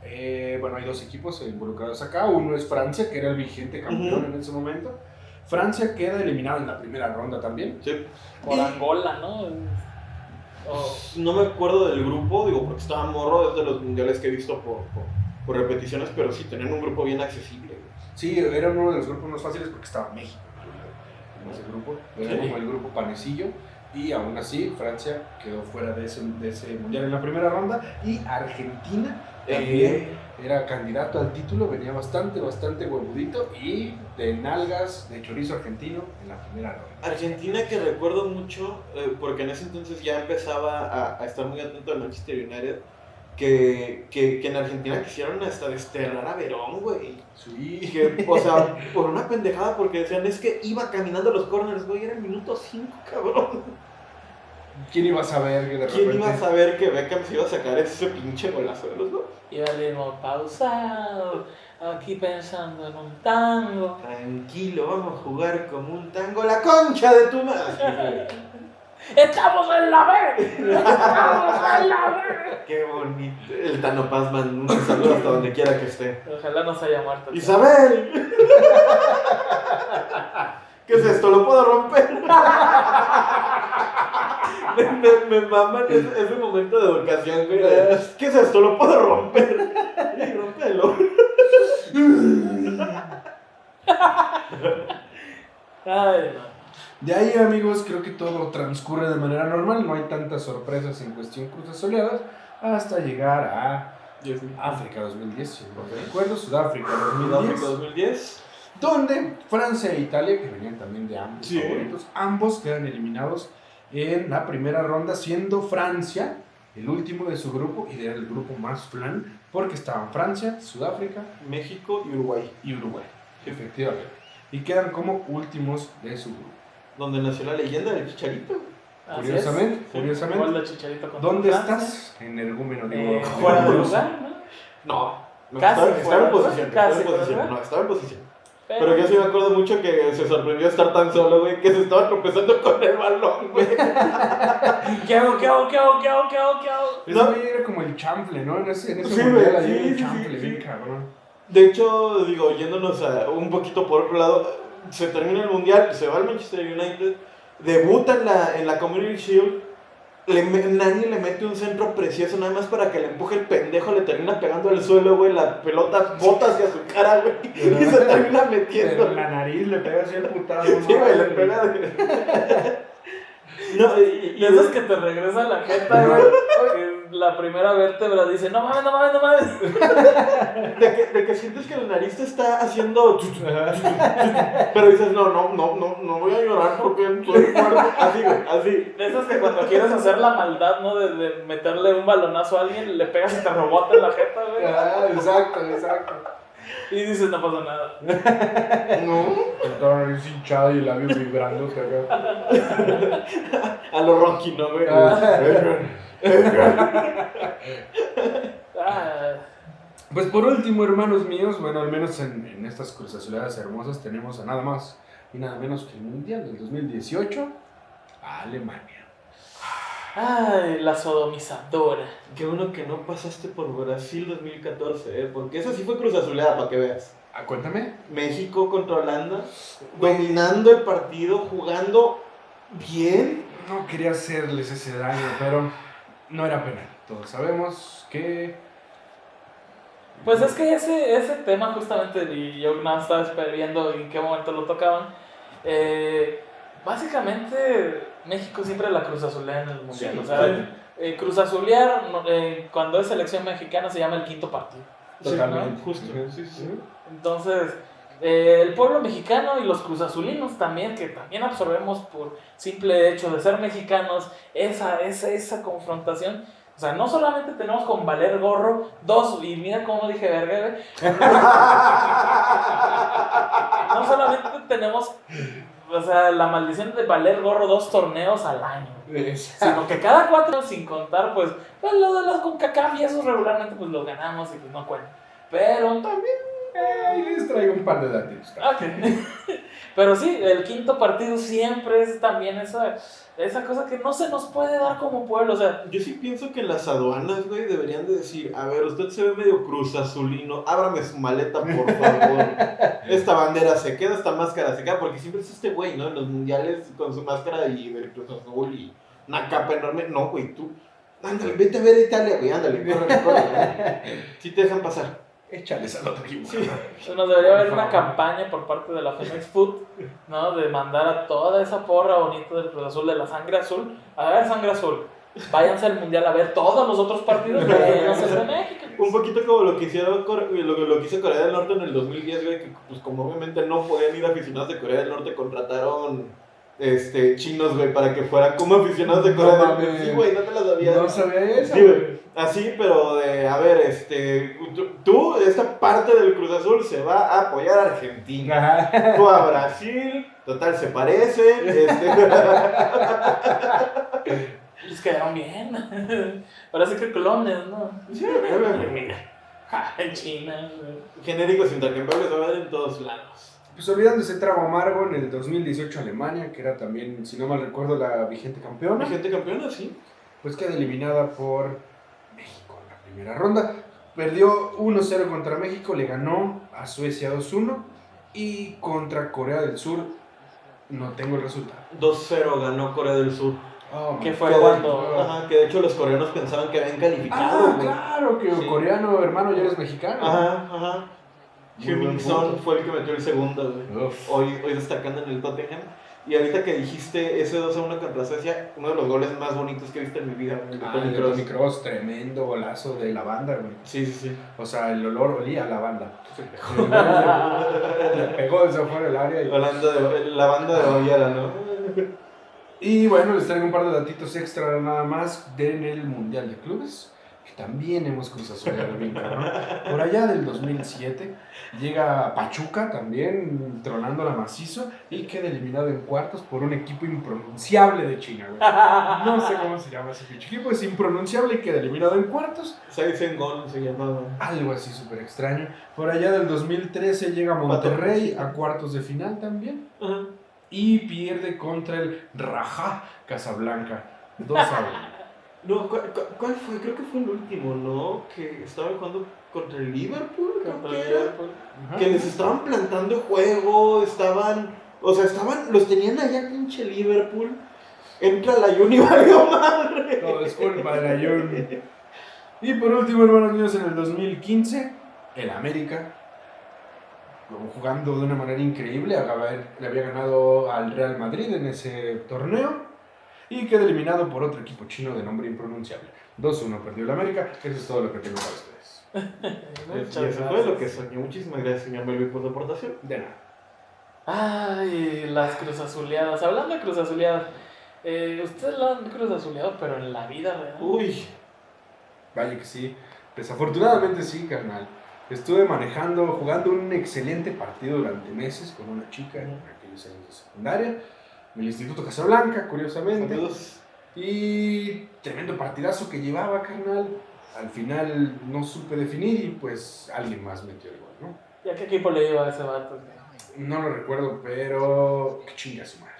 Bueno, hay dos equipos involucrados acá. Uno es Francia, que era el vigente campeón en ese momento. Francia queda eliminado en la primera ronda también. Sí. Por Angola, ¿no? No me acuerdo del grupo, digo, porque estaba morro desde los mundiales que he visto por repeticiones, pero sí, tenían un grupo bien accesible. Sí, era uno de los grupos más fáciles porque estaba México en ese grupo. Era como el grupo panecillo. Y aún así, Francia quedó fuera de ese mundial en la primera ronda. Y Argentina también era candidato al título, venía bastante huevudito. Y de nalgas, de chorizo argentino en la primera ronda. Argentina que recuerdo mucho, porque en ese entonces ya empezaba a estar muy atento al Manchester United. Que en Argentina quisieron hasta desterrar a Verón, güey. Sí. Que, o sea, por una pendejada, porque decían, es que iba caminando los corners, güey, era el minuto 5, cabrón. ¿Quién iba a saber que de repente... ¿Quién iba a saber que Beckham se iba a sacar ese pinche golazo de los dos? Iba a ir muy pausado, aquí pensando en un tango. Tranquilo, vamos a jugar como un tango, la concha de tu madre. ¡Estamos en la B! ¡Estamos en la B! ¡Qué bonito! El Tano Pazman, un saludo hasta donde quiera que esté. Ojalá no se haya muerto. ¡Isabel! ¿Qué es esto? ¿Lo puedo romper? me maman ese momento de educación, güey. ¿Qué es esto? ¿Lo puedo romper? ¡Ay, rompelo! ¡Ay, no! De ahí, amigos, creo que todo transcurre de manera normal, no hay tantas sorpresas en cuestión cruzas soleadas, hasta llegar a África 2010, si no recuerdo, Sudáfrica 2010, donde Francia e Italia, que venían también de ambos favoritos, ambos quedan eliminados en la primera ronda, siendo Francia el último de su grupo, y era el grupo más flan, porque estaban Francia, Sudáfrica, México y Uruguay. Efectivamente. Y quedan como últimos de su grupo. Donde nació la leyenda del Chicharito. Curiosamente. ¿Dónde estás? En el Ergúmeno. ¿Fuera de lugar? No. Estaba en posición. Pero yo sí me acuerdo mucho que se sorprendió estar tan solo, güey, que se estaba tropezando con el balón, güey. ¿Qué hago? No, era como el chanfle, ¿no? En ese mundial, el chanfle, bien cabrón. De hecho, digo, yéndonos a un poquito por otro lado, se termina el mundial, se va al Manchester United, debuta en la Community Shield, nadie le mete un centro precioso, nada más para que le empuje el pendejo, le termina pegando al suelo, güey, la pelota bota hacia su cara, güey, y se termina metiendo. Pero la nariz le pega así el putado. Sí, güey, le pega. No, y eso es que te regresa la jeta, güey, que la primera vértebra dice, no mames. De que sientes que la nariz te está haciendo... Pero dices, no voy a llorar porque estoy fuerte. Así. De esas que cuando quieres hacer la maldad, ¿no? De meterle un balonazo a alguien, le pegas y te rebota en la jeta, güey. Ah, exacto. Y dices, no pasó nada. No. Estaba nariz hinchada y el labio vibrando acá. A lo Rocky, ¿no, güey? Pues por último, hermanos míos, bueno, al menos en estas Cruz Azules hermosas tenemos a nada más y nada menos que el Mundial del 2018 a Alemania. Ay, la sodomizadora. Qué bueno que no pasaste por Brasil 2014, porque eso sí fue Cruz Azuleada, para que veas. Ah, cuéntame. México contra Holanda, dominando el partido, jugando bien. No quería hacerles ese daño, pero no era penal. Todos sabemos que... Pues es que ese tema justamente, y yo nada estaba viendo en qué momento lo tocaban. Básicamente, México siempre la Cruz Azulea en el mundial. Sí, o sea, sí. Cruz Azulear, cuando es selección mexicana, se llama el quinto partido. Totalmente, ¿no? Justo. Sí. Entonces, el pueblo mexicano y los cruzazulinos también, que también absorbemos por simple hecho de ser mexicanos, esa confrontación. O sea, no solamente tenemos con valer gorro, dos, y mira cómo dije verga, no solamente tenemos, o sea, la maldición de valer gorro 2 torneos al año, sino que cada 4, sin contar, pues, lo de las CONCACAF y esos regularmente, pues, los ganamos y pues no cuentan. Pero también... les traigo un par de datitos. Okay. Pero sí, el quinto partido siempre es también esa cosa que no se nos puede dar como pueblo. O sea, yo sí pienso que las aduanas, güey, deberían de decir, a ver, usted se ve medio cruzazulino, ábrame su maleta, por favor. Esta bandera se queda, esta máscara se queda, porque siempre es este güey, ¿no? En los mundiales con su máscara y del Cruz Azul y una capa enorme. No, güey, tú, ándale, vete a ver a Italia, güey, ándale, corre. Si te dejan pasar. Échales al otro equipo. Sí. Nos debería haber una campaña por parte de la Femex Food, ¿no? De mandar a toda esa porra bonita del Cruz Azul, de la sangre azul. A ver, sangre azul, váyanse al mundial a ver todos los otros partidos que no se de México. Un poquito como lo que hicieron lo que hizo Corea del Norte en el 2010, güey, que pues como obviamente no podían ir aficionados de Corea del Norte, contrataron chinos, güey, para que fueran como aficionados de Corea del Norte. Sí, güey, no te las sabía. No sabía eso. Sí, güey. Así, pero de, a ver, tú, esta parte del Cruz Azul se va a apoyar a Argentina. Ajá. Tú a Brasil, total, se parece. Les quedaron bien. Parece que clones, ¿no? Sí, mira. Ay, China. Genéricos intercambiables va a haber en todos lados. Pues olvidando ese trago amargo, en el 2018 Alemania, que era también, si no mal recuerdo, la vigente campeona. Vigente campeona, sí. Pues queda eliminada por México en la primera ronda. Perdió 1-0 contra México, le ganó a Suecia 2-1. Y contra Corea del Sur, no tengo el resultado. 2-0 ganó Corea del Sur. Oh, que fue cuando... Ajá, que de hecho los coreanos pensaban que habían calificado. Ah, güey. Claro, que sí. Coreano, hermano, ya eres mexicano. Ajá. Hummingson fue el que metió el segundo, güey. Hoy destacando en el Tottenham. Y ahorita que dijiste ese 2-1 contra Suecia, uno de los goles más bonitos que he visto en mi vida. El Cross, tremendo golazo de la banda, güey. Sí. O sea, el olor olía a la banda. Le pegó desde afuera el área. Y... la banda de Baviera, ¿no? Y bueno, les traigo un par de datitos extra nada más en el Mundial de Clubes. que también hemos cruzazuleado bien, cabrón. Por allá del 2007 llega Pachuca también, tronando la macizo, y queda eliminado en cuartos por un equipo impronunciable de China, güey. No sé cómo se llama ese equipo, es impronunciable y queda eliminado en cuartos. Saizengol se llamaba. Algo así súper extraño. Por allá del 2013 llega Monterrey a cuartos de final también. Ajá. Y pierde contra el Raja Casablanca 2-1. No, ¿cuál fue? Creo que fue el último, ¿no? Que estaban jugando contra el Liverpool, creo que era. Ajá. Que les estaban plantando juego, estaban... O sea, estaban... Los tenían allá, pinche Liverpool. Entra la Jun y valió madre. Todo es culpa de la Jun. Y por último, hermanos míos, en el 2015, el América, como jugando de una manera increíble, le había ganado al Real Madrid en ese torneo. Y queda eliminado por otro equipo chino de nombre impronunciable. 2-1 perdió el América. Eso es todo lo que tengo para ustedes. Muchas gracias. Eso fue lo que soñé. Muchísimas gracias, señor Melvin, por su aportación. De nada. Ay, las cruzazuleadas. Hablando de cruzazuleadas, ustedes la han cruzazuleado, pero en la vida real. Uy. Vaya que sí. Desafortunadamente sí, carnal. Estuve manejando, jugando un excelente partido durante meses con una chica en aquellos años de secundaria. En el Instituto Casablanca, curiosamente. Saludos. Y tremendo partidazo que llevaba, carnal. Al final no supe definir y pues alguien más metió el gol, ¿no? ¿Y a qué equipo le lleva a ese vato? No lo recuerdo, pero... ¡Qué chinga su madre!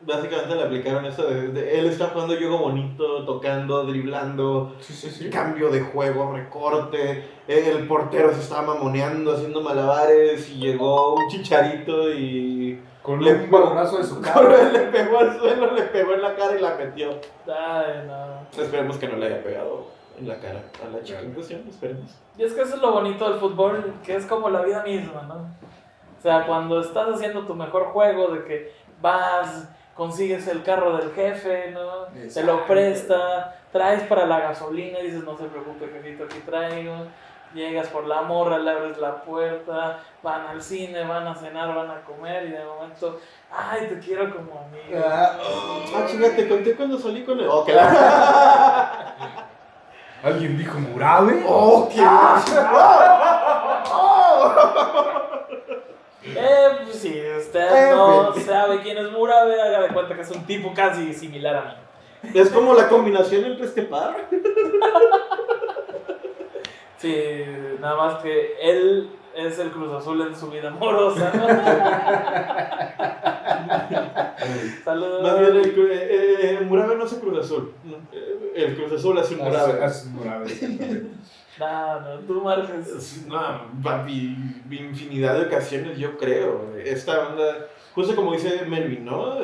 Básicamente le aplicaron eso de él está jugando juego bonito, tocando, driblando, sí. Cambio de juego, recorte, el portero se estaba mamoneando, haciendo malabares, y llegó un chicharito y... Con un balonazo de su cara. Le pegó al suelo, le pegó en la cara y la metió. Ay, no. Esperemos que no le haya pegado en la cara a la chica en cuestión, esperemos. Y es que eso es lo bonito del fútbol, que es como la vida misma, ¿no? O sea, cuando estás haciendo tu mejor juego, de que vas, consigues el carro del jefe, ¿no? Exacto. Te lo presta, traes para la gasolina, dices, no se preocupe, jefito, aquí traigo. Llegas por la morra, le abres la puerta, van al cine, van a cenar, van a comer y de momento, ay, te quiero como amigo. Chinga, te conté cuando salí con él. Okay. ¿Alguien dijo Murabe? ¡Oh, qué pues si usted no sabe quién es Murabe, haga de cuenta que es un tipo casi similar a mí. Es como la combinación entre este par. Sí, nada más que él es el Cruz Azul en su vida amorosa, ¿no? Saludos. Más bien, Murabe no hace Cruz Azul. El Cruz Azul hace Murabe. Hace Murabe. No, tú marcas. No, papi, infinidad de ocasiones, yo creo. Esta onda, justo como dice Melvin, ¿no?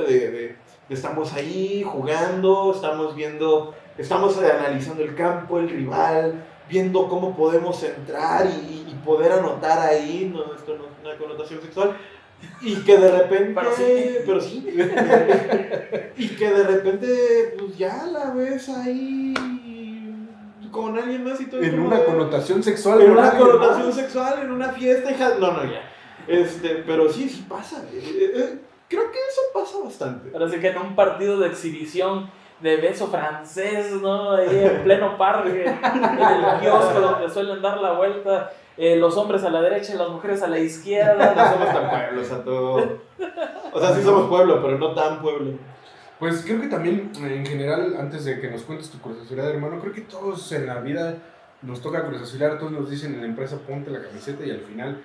Estamos ahí jugando, estamos viendo, estamos analizando el campo, el rival, viendo cómo podemos entrar y poder anotar ahí, no, esto no es una connotación sexual, y que de repente, pero sí, y que de repente, pues ya la ves ahí con alguien más y todo. En una connotación sexual. En una connotación sexual, en una fiesta, hija, no, ya. Pero sí pasa, creo que eso pasa bastante. Parece que en un partido de exhibición de beso francés, ¿no? Ahí en pleno parque, en el kiosco donde suelen dar la vuelta, los hombres a la derecha y las mujeres a la izquierda. No somos tan pueblos a todos. O sea, sí somos pueblo, pero no tan pueblo. Pues creo que también, en general, antes de que nos cuentes tu cruzazuleada, hermano, creo que todos en la vida nos toca cruzazulear, todos nos dicen en la empresa ponte la camiseta y al final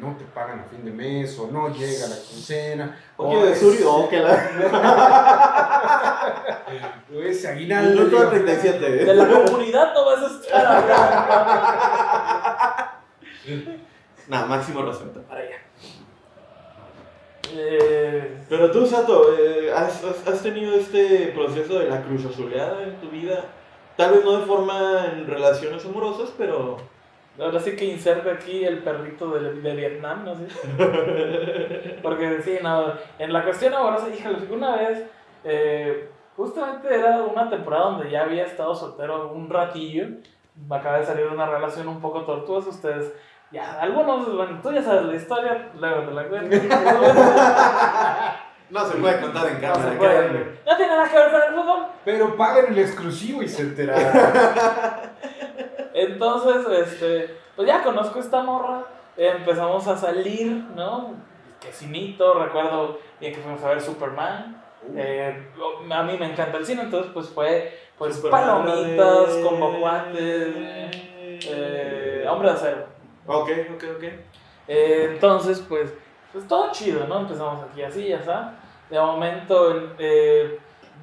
no te pagan a fin de mes, o no llega la quincena, o de Suri, o que la... o ese aguinaldo, no, 37. De la comunidad no vas a estar acá. Nada, máximo respeto para allá. Pero tú, Sato, ¿has tenido este proceso de la cruzazuleada en tu vida? Tal vez no de forma en relaciones amorosas, pero... Ahora sí que inserto aquí el perrito de Vietnam, no sé. Porque sí, no, en la cuestión amorosa, híjole, una vez, justamente era una temporada donde ya había estado soltero un ratillo. Me acaba de salir de una relación un poco tortuosa, ustedes, ya, algunos, bueno, tú ya sabes la historia, luego te la cuento. No se puede contar en cámara. No tiene nada que ver con el fútbol. Pero paguen el exclusivo y se enterarán. Entonces, pues ya conozco esta morra. Empezamos a salir, ¿no? Quesinito, recuerdo bien que fuimos a ver Superman. A mí me encanta el cine, entonces pues fue pues palomitas, combocuates, Hombre de Acero. Ok. Entonces pues todo chido, ¿no? Empezamos aquí así, ya está. De momento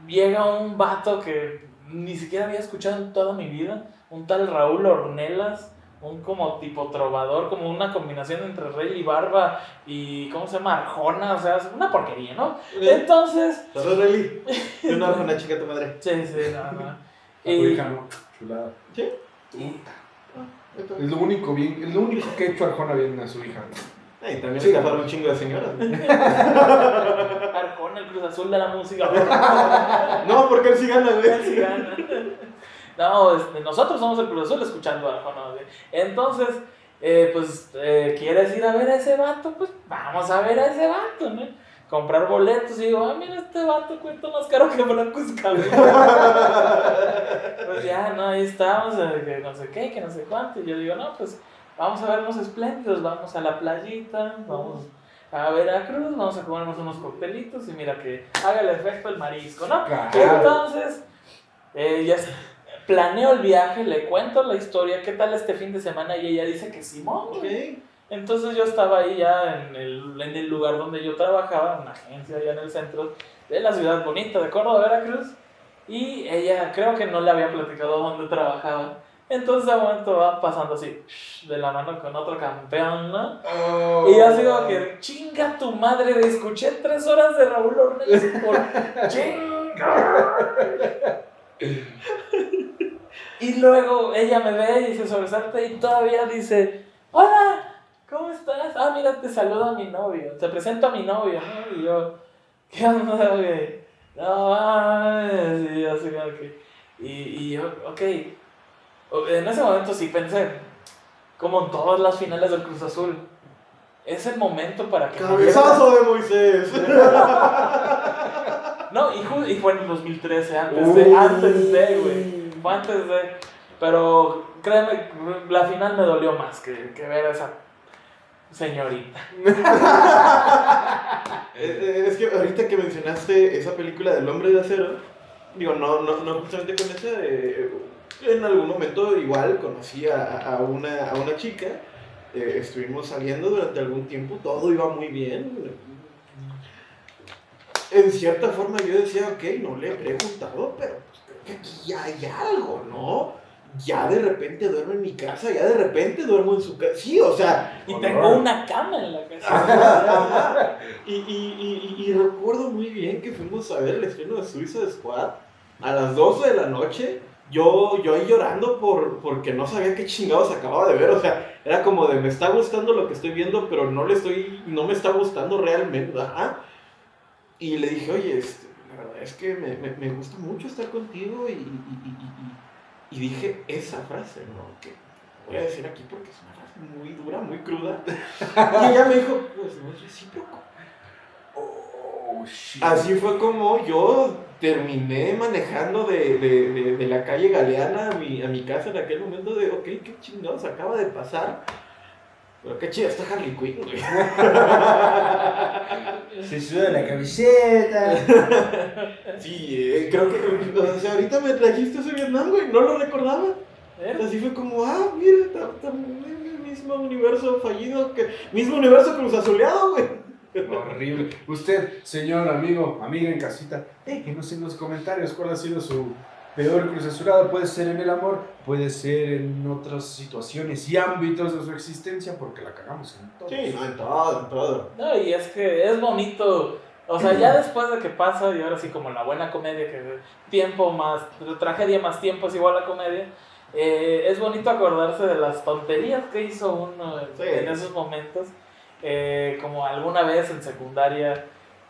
llega un vato que ni siquiera había escuchado en toda mi vida, un tal Raúl Ornelas, un como tipo trovador, como una combinación entre Rey y Barba y ¿cómo se llama? Arjona, o sea, es una porquería, ¿no? Entonces... ¿Sabes, Rey? Yo no Arjona, chica tu madre. Sí, nada, no. Chulada. ¿Qué? Es lo único bien, es lo único que ha hecho Arjona bien a su hija. Y también se casaron un chingo de señoras. Arjona, el Cruz Azul de la música. No, porque él sí gana, güey. Él sí gana. No, nosotros somos el Cruz Azul escuchando a Arjona. Entonces, ¿quieres ir a ver a ese vato? Pues vamos a ver a ese vato, ¿no? Comprar boletos y digo, ah, mira, este vato cuesta más caro que Blancos Cabellos. Pues ya, no, ahí estábamos, que no sé qué, que no sé cuánto. Y yo digo, no, pues vamos a vernos espléndidos, vamos a la playita, vamos a Veracruz, vamos a comernos unos coctelitos y mira que haga el efecto el marisco, ¿no? Claro. Entonces, ya está. Planeo el viaje, le cuento la historia, qué tal este fin de semana, y ella dice que simón, okay. Entonces yo estaba ahí ya en el lugar donde yo trabajaba, en una agencia allá en el centro de la ciudad bonita de Córdoba, Veracruz, y ella creo que no le había platicado dónde trabajaba. Entonces de momento va pasando así, de la mano con otro campeón, ¿no? Oh. Y yo digo que chinga tu madre, escuché 3 horas de Raúl Ornelas por chinga. Y luego ella me ve y se sobresalta y todavía dice, hola, ¿cómo estás? Ah, mira, te saludo a mi novio, te presento a mi novio, ¿no? Y yo, ¿qué onda, güey? No, y yo así, ok. Y yo, ok. En ese momento sí pensé, como en todas las finales del Cruz Azul, es el momento para que... ¡Cabezazo de Moisés! No, y fue en el 2013, antes de, güey. Fue antes de. Pero créeme, la final me dolió más que ver a esa señorita. Es que ahorita que mencionaste esa película del Hombre de Acero, digo, no justamente con esa. En algún momento igual conocí a una chica. Estuvimos saliendo durante algún tiempo, todo iba muy bien. En cierta forma yo decía, ok, no le he preguntado, pero pues creo que aquí ya hay algo, ¿no? Ya de repente duermo en mi casa, ya de repente duermo en su casa. Sí, o sea... Y tengo una cama en la casa. Ajá. Y recuerdo muy bien que fuimos a ver el estreno de Suicide Squad a las 12 de la noche. Yo ahí llorando porque no sabía qué chingados acababa de ver, o sea, era como de me está gustando lo que estoy viendo, pero no me está gustando realmente, ajá. Y le dije, oye, la verdad es que me gusta mucho estar contigo y dije esa frase, ¿no? Que voy a decir aquí porque es una frase muy dura, muy cruda. Y ella me dijo, pues no es recíproco. Oh, shit. Así fue como yo terminé manejando de la calle Galeana a mi casa en aquel momento de, ok, qué chingados acaba de pasar. Pero qué chido está Harley Quinn, güey. Se suda la camiseta. Sí, creo que... O sea, ahorita me trajiste ese Vietnam, güey. No lo recordaba. Así fue como, mira, el mismo universo fallido. Mismo universo cruzazuleado, güey. Horrible. Usted, señor amigo, amiga en casita, déjenos en los comentarios cuál ha sido su... peor cruzazulado. Puede ser en el amor, puede ser en otras situaciones y ámbitos de su existencia, porque la cagamos en todo. Sí, en todo. No, y es que es bonito, o sea, ya después de que pasa, y ahora sí como la buena comedia, que tiempo más, tragedia más tiempo es igual a comedia, es bonito acordarse de las tonterías que hizo uno en esos momentos, como alguna vez en secundaria,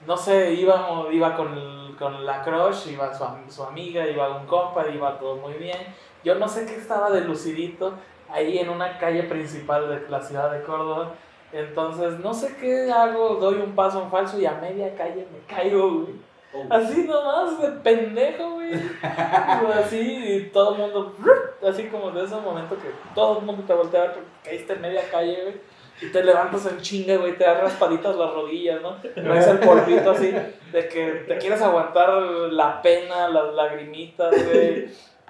no sé, iba con la crush, iba su amiga, iba un compa, iba todo muy bien. Yo no sé qué estaba de lucidito ahí en una calle principal de la ciudad de Córdoba Entonces, no sé qué hago, doy un paso en falso y a media calle me caigo, güey. Oh. Así nomás, de pendejo, güey. Así, y todo el mundo, así como de ese momento que todo el mundo te voltea porque caíste en media calle, güey. Y te levantas en chinga, güey, te das raspaditas las rodillas, ¿no? No es el polvito así, de que te quieres aguantar la pena, las lagrimitas, güey.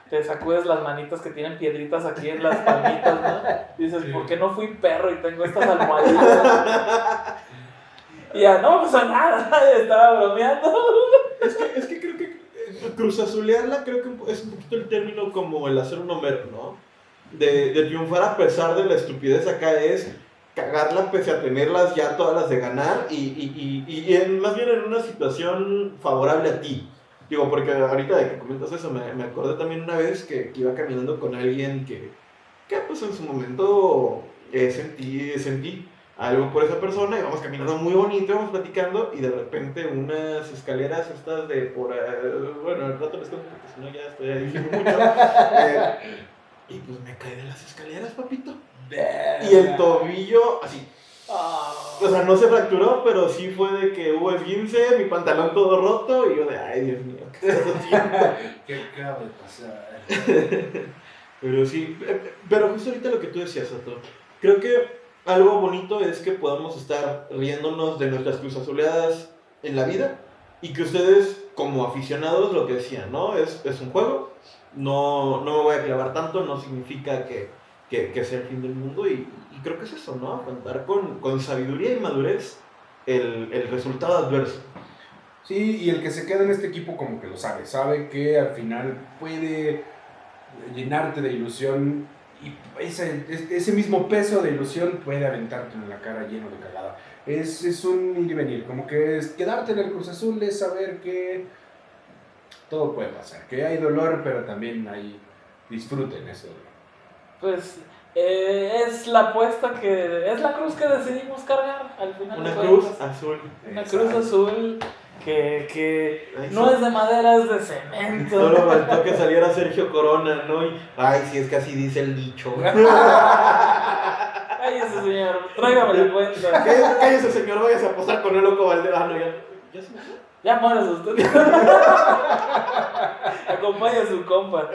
Te sacudes las manitas que tienen piedritas aquí en las palmitas, ¿no? Dices, ¿por qué no fui perro y tengo estas almohaditas? Y ya, no, pues a nada, estaba bromeando. Es que creo que cruzazulearla creo que es un poquito el término como el hacer un Homero, ¿no? De triunfar a pesar de la estupidez acá es cagarla pese a tenerlas ya todas las de ganar y más bien en una situación favorable a ti. Digo, porque ahorita de que comentas eso, me acordé también una vez que iba caminando con alguien que pues en su momento sentí algo por esa persona, íbamos caminando muy bonito, íbamos platicando, y de repente unas escaleras estas de por... bueno, al rato les cuento porque si no ya estoy diciendo mucho. Y pues me caí de las escaleras, papito. Y el tobillo, así. O sea, no se fracturó, pero sí fue de que hubo esguince, mi pantalón todo roto, y yo de, ay, Dios mío, ¿qué es eso, tío? ¿Qué acaba de pasar? Pero sí, pero justo ahorita lo que tú decías, Soto, creo que algo bonito es que podamos estar riéndonos de nuestras cruzazuleadas en la vida y que ustedes, como aficionados, lo que decían, ¿no? Es un juego, no me voy a clavar tanto, no significa que sea el fin del mundo y creo que es eso, ¿no? Afrontar con sabiduría y madurez el resultado adverso. Sí, y el que se queda en este equipo como que lo sabe que al final puede llenarte de ilusión. Y ese mismo peso de ilusión puede aventarte en la cara lleno de cagada. Es un ir y venir, como que es quedarte en el Cruz Azul es saber que todo puede pasar, que hay dolor, pero también hay disfruten ese dolor. Pues es la apuesta que... es la cruz que decidimos cargar al final. Una cruz azul. Una cruz azul. Que no es de madera, es de cemento. Solo faltó que saliera Sergio Corona, ¿no? Y, ay, si es que así dice el dicho. Cállese, señor, tráigame la cuenta. Cállese, señor, vayas a apostar con el loco Valderano. ¿Ya se me fue? Ya mueres usted. Acompaña a su compa.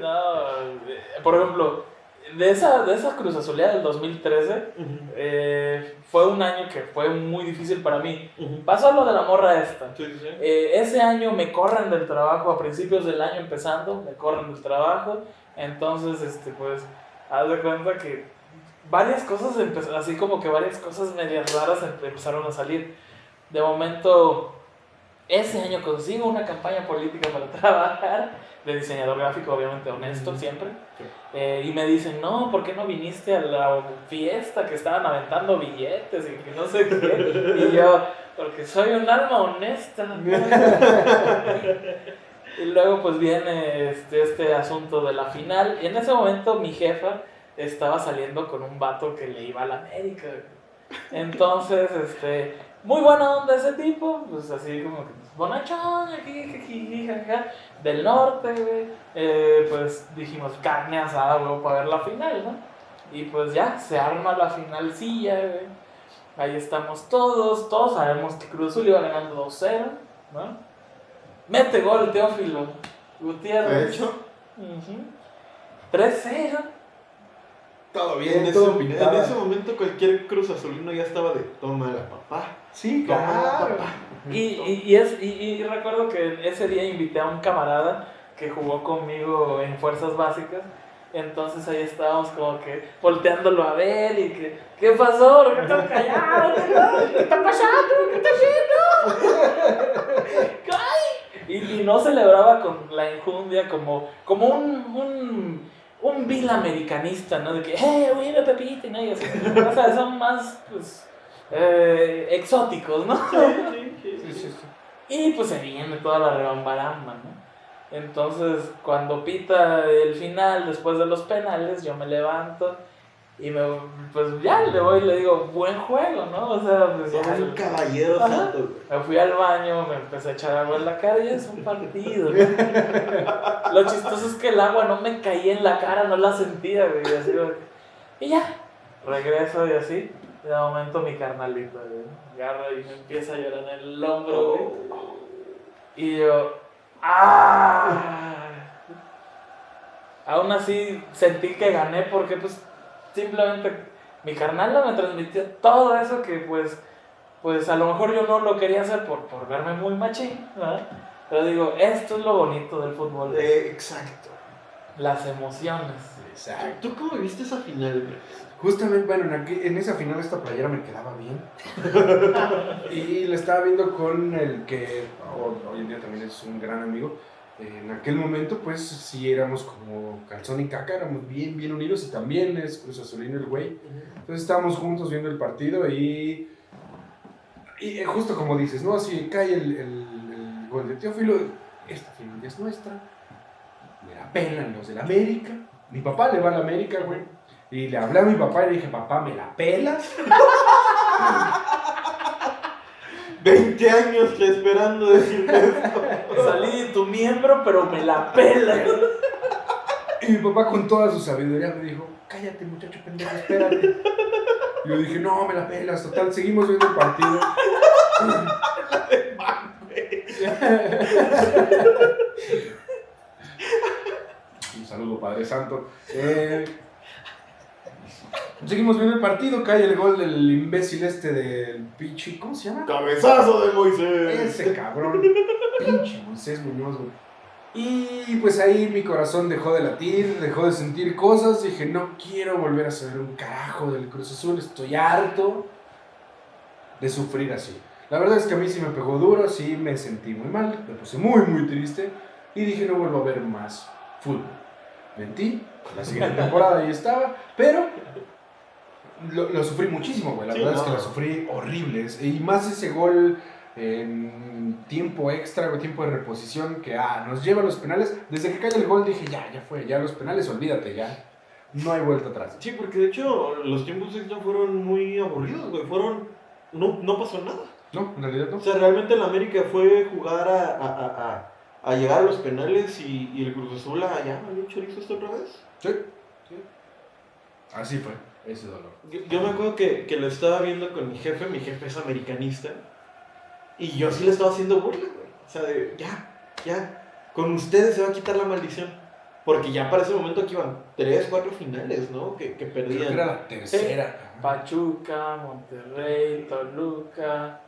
No, por ejemplo, de esa cruzazuleada del 2013, uh-huh. Fue un año que fue muy difícil para mí. Uh-huh. Pasó lo de la morra esta. Sí, sí. Ese año me corren del trabajo, a principios del año empezando, me corren del trabajo. Entonces, pues, haz de cuenta que varias cosas, así como que varias cosas medias raras empezaron a salir. De momento, ese año consigo una campaña política para trabajar. De diseñador gráfico, obviamente honesto, uh-huh. Siempre. Sí. Y me dicen, no, ¿por qué no viniste a la fiesta que estaban aventando billetes y que no sé qué? Y yo, porque soy un alma honesta. Y luego pues viene este asunto de la final. Y en ese momento mi jefa estaba saliendo con un vato que le iba a la América. Entonces, muy buena onda ese tipo, pues así como que bonachón, jajaja, del norte, güey. Pues dijimos carne asada, luego para ver la final, ¿no? Y pues ya, se arma la finalcilla, güey. Ahí estamos todos sabemos que Cruz Azul iba ganando 2-0, ¿no? Mete gol Teófilo Gutiérrez. ¿De hecho? Uh-huh. 3-0. Todo bien, en ese momento cualquier Cruz Azulino ya estaba de toma la papá. Sí, claro. Y recuerdo que ese día invité a un camarada que jugó conmigo en fuerzas básicas. Entonces ahí estábamos como que volteándolo a ver y que ¿qué pasó? ¿Por qué estás callado? ¿Qué está pasando? ¿Qué está haciendo? Y no celebraba con la injundia como un vil americanista, ¿no? De que, ¡eh, güey, Pepita! ¿No? Y así, o sea, son más, pues, exóticos, ¿no? Sí. Y pues se viene toda la rebambaramba, ¿no? Entonces, cuando pita el final, después de los penales, yo me levanto y pues ya le voy y le digo, buen juego, ¿no? O sea, pues ya. Un caballero santo, güey. Me fui al baño, me empecé a echar agua en la cara y es un partido, güey. Lo chistoso es que el agua no me caía en la cara, no la sentía, güey. Y así, güey. Y ya, regreso y así. Y de momento mi carnalito, agarra y me empieza a llorar en el hombro, güey. Y yo, ¡ah! Aún así sentí que gané porque pues simplemente mi carnal me transmitió todo eso que pues a lo mejor yo no lo quería hacer por verme muy machín, ¿verdad? Pero digo, esto es lo bonito del fútbol. Exacto. Las emociones. Exacto. ¿Tú cómo viviste esa final, güey? Justamente, bueno, en esa final esta playera me quedaba bien. Y la estaba viendo con el que hoy en día también es un gran amigo. En aquel momento, pues, sí éramos como calzón y caca, éramos bien, bien unidos. Y también es Cruz Azulino el güey. Entonces estábamos juntos viendo el partido y justo como dices, ¿no? Así cae el gol de Teófilo. Esta final ya es nuestra. Me la pelan los del América. Mi papá le va a la América, güey. Y le hablé a mi papá y le dije, papá, ¿me la pelas? 20 años que esperando decirme esto. Salí de tu miembro, pero me la pela. Y mi papá con toda su sabiduría me dijo, cállate muchacho pendejo, espérate. Y yo dije, no, me la pelas, total, seguimos viendo el partido. La de un saludo, Padre Santo. Seguimos viendo el partido, cae el gol del imbécil este del pinche, ¿cómo se llama? ¡Cabezazo de Moisés! Ese cabrón, pinche Moisés Muñoz, güey. Y pues ahí mi corazón dejó de latir, dejó de sentir cosas, dije, no quiero volver a saber un carajo del Cruz Azul, estoy harto de sufrir así. La verdad es que a mí sí me pegó duro, sí me sentí muy mal, me puse muy, muy triste, y dije, no vuelvo a ver más fútbol. Mentí, la siguiente temporada ahí estaba, pero... Lo sufrí muchísimo, güey. La verdad es que la sufrí horrible. Y más ese gol en tiempo extra, o tiempo de reposición, que nos lleva a los penales. Desde que cayó el gol dije, ya fue, ya los penales, olvídate, ya. No hay vuelta atrás. Sí, porque de hecho los tiempos extra fueron muy aburridos, güey. No pasó nada. No, en realidad no. O sea, realmente el América fue jugar a llegar a los penales y el Cruz Azul ya valió un chorizo esto otra vez. Sí. Así fue. Ese dolor. Yo me acuerdo que lo estaba viendo con mi jefe es americanista, y yo sí le estaba haciendo burla, güey. O sea, de ya, con ustedes se va a quitar la maldición. Porque ya para ese momento aquí iban 3, 4 finales, ¿no? Que perdían. Creo que era la tercera. Pachuca, Monterrey, Toluca.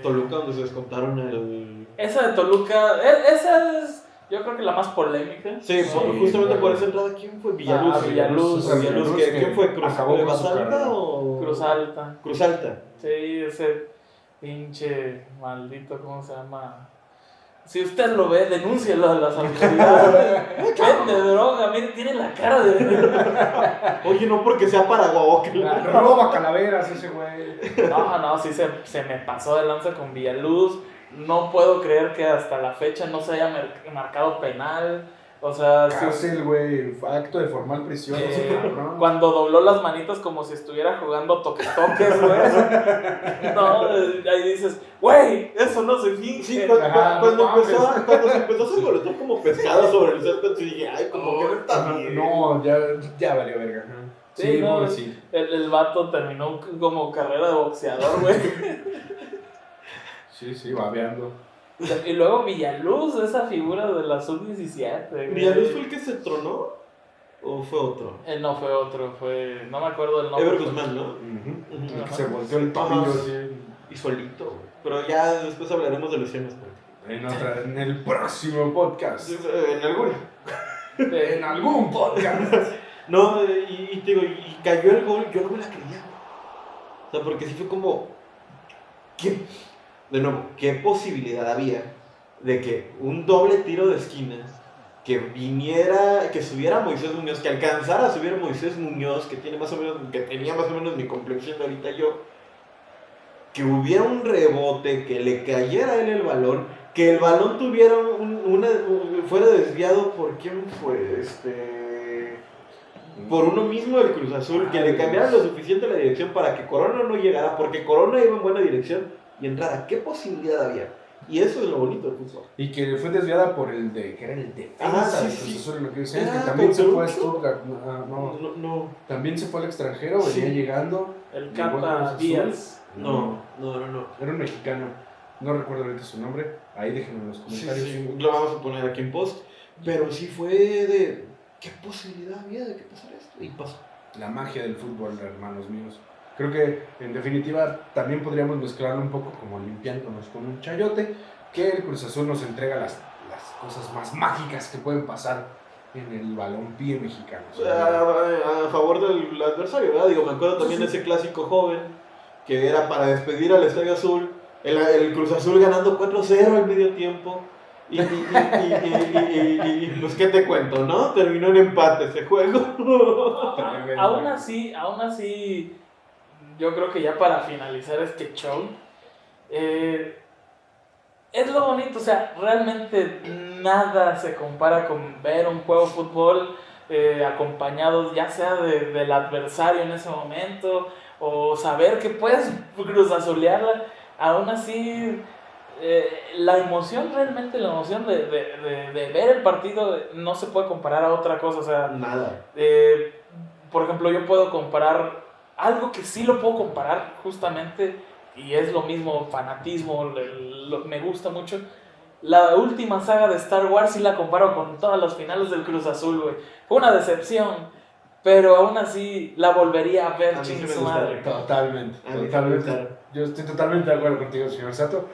Toluca, donde se descontaron el. Esa de Toluca, esa es. Yo creo que la más polémica. Sí, justamente por esa entrada, ¿quién fue? Villaluz. ¿Quién fue? Cruz Alta. Sí, ese pinche maldito, ¿cómo se llama? Si usted lo ve, denúncielo a las autoridades. Vende droga, mire, tiene la cara de droga. Oye, no porque sea Paraguay. Roba calaveras ese güey. No, sí se me pasó de lanza con Villaluz. No puedo creer que hasta la fecha no se haya marcado penal. O sea, cárcel, güey, acto de formal prisión. Cuando dobló las manitas como si estuviera jugando toque-toques, güey. No, ahí dices, güey, eso no se finge. Cuando se empezó a sangolotear como pescado sobre el césped, y dije, ay, como que está bien. No, ya valió verga. Sí, no, el vato terminó como carrera de boxeador, güey. Sí, babeando. Y luego Villaluz, esa figura de la sub-17. ¿Villaluz fue el que se tronó? ¿O fue otro? No fue otro, fue... No me acuerdo el nombre. Ever Guzmán, ¿no? Uh-huh. Que se volteó el tobillo. Y solito, güey. Pero ya después hablaremos de lesiones. En el próximo podcast. En algún podcast. No, y te digo, y cayó el gol, yo no me la creía, güey. O sea, porque sí fue como... ¿Qué? De nuevo, ¿qué posibilidad había de que un doble tiro de esquinas que subiera Moisés Muñoz, que alcanzara a subir Moisés Muñoz, que tenía más o menos mi complexión de ahorita yo, que hubiera un rebote, que le cayera a él el balón, que el balón tuviera fuera desviado por quién fue, por uno mismo del Cruz Azul, que le cambiaran lo suficiente la dirección para que Corona no llegara, porque Corona iba en buena dirección y entrada? ¿Qué posibilidad había? Y eso es lo bonito del fútbol. Y que fue desviada por el de que era el defensa. Lo que decían, que también se fue a Stuttgart. También se fue al extranjero, venía llegando. El Cata Díaz. No. Era un mexicano. No recuerdo ahorita su nombre. Ahí déjenme en los comentarios. Sí. Lo vamos a poner aquí en post. Pero sí fue de qué posibilidad había de que pasara esto. Y pasó. La magia del fútbol, hermanos míos. Creo que, en definitiva, también podríamos mezclarlo un poco como limpiándonos con un chayote, que el Cruz Azul nos entrega las cosas más mágicas que pueden pasar en el balompié mexicano. A favor del adversario, ¿verdad? Digo, me acuerdo también de ese clásico joven, que era para despedir al Estadio Azul, el Cruz Azul ganando 4-0 al medio tiempo, y pues, ¿qué te cuento, no? Terminó en empate ese juego. Aún así... Yo creo que ya para finalizar este show, es lo bonito, o sea, realmente nada se compara con ver un juego de fútbol acompañado ya sea del adversario en ese momento, o saber que puedes cruzazulearla. Aún así, la emoción de ver el partido no se puede comparar a otra cosa, o sea, nada. Por ejemplo, yo puedo comparar algo que sí lo puedo comparar justamente, y es lo mismo, fanatismo, me gusta mucho. La última saga de Star Wars sí la comparo con todas las finales del Cruz Azul, güey. Fue una decepción, pero aún así la volvería a ver, chingada su madre. Totalmente. Yo estoy totalmente de acuerdo contigo, señor Sato.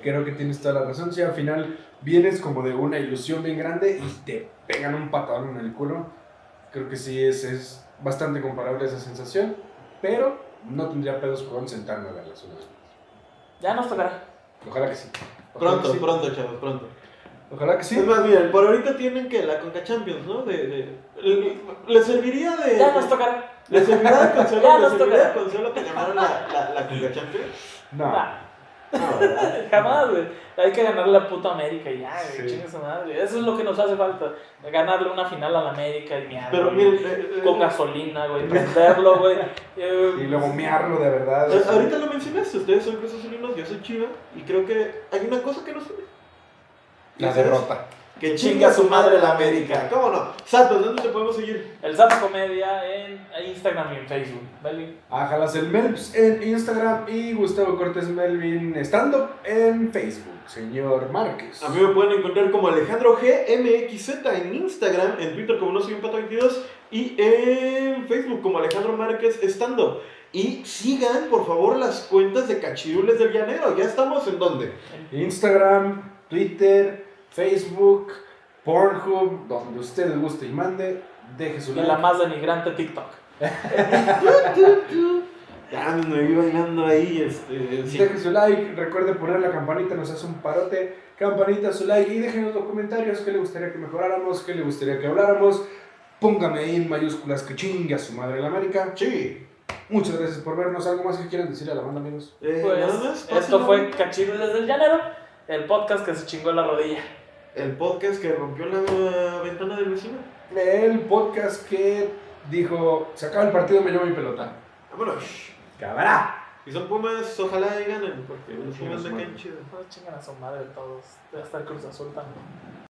Creo que tienes toda la razón. Si al final vienes como de una ilusión bien grande y te pegan un patadón en el culo, creo que sí es bastante comparable esa sensación. Pero no tendría pedos con sentarme a verlas una vez más. Ya nos tocará. Ojalá que sí. Pronto, chavos. Ojalá que sí. Es más, miren, por ahorita tienen que la Conca Champions, ¿no? Le serviría de... Ya nos tocará. ¿Le serviría de consuelo? Ya nos tocará. ¿Le serviría de consuelo que ganaron la Conca Champions? No. Jamás, güey. Hay que ganar la puta América y ya, güey, sí. Chingas a madre. Eso es lo que nos hace falta. Ganarle una final a la América y mearlo. Pero miren, con gasolina, güey, prenderlo, güey. Y luego mearlo de verdad. Pues, ahorita lo mencionaste, ustedes son Cruz Azulinos, yo soy Chiva. Y creo que hay una cosa que no se ve. La derrota. Que chinga su madre la América. ¿Cómo no? Santos, ¿dónde te podemos seguir? El Santos Comedia en Instagram y en Facebook. Melvin. Ajalas el Melps en Instagram y Gustavo Cortés Melvin Stand-up en Facebook. Señor Márquez. A mí me pueden encontrar como Alejandro GMXZ en Instagram, en Twitter como No Soy un Pato 22 y en Facebook como Alejandro Márquez Stand-up. Y sigan, por favor, las cuentas de Cachirules del Llanero. ¿Ya estamos en dónde? Instagram, Twitter, Facebook, Pornhub, donde usted guste y mande, deje su like. Y la más denigrante TikTok. Ya me vi bailando ahí. Deje su like, recuerde poner la campanita, nos hace un parote. Campanita, su like y déjenos los comentarios. ¿Qué le gustaría que mejoráramos? ¿Qué le gustaría que habláramos? Póngame ahí en mayúsculas que chingue a su madre en América. Sí. Muchas gracias por vernos. ¿Algo más que quieran decir a la banda, amigos? Pues, esto fue Cachirules del Llanero, el podcast que se chingó la rodilla. El podcast que rompió la ventana del vecino. El podcast que dijo, se acaba el partido, me llevo mi pelota. Vámonos. Cabrá. Y son Pumas, ojalá y ganen, porque los Pumas me caen chido. Chingan a su madre todos, hasta el Cruz Azul también.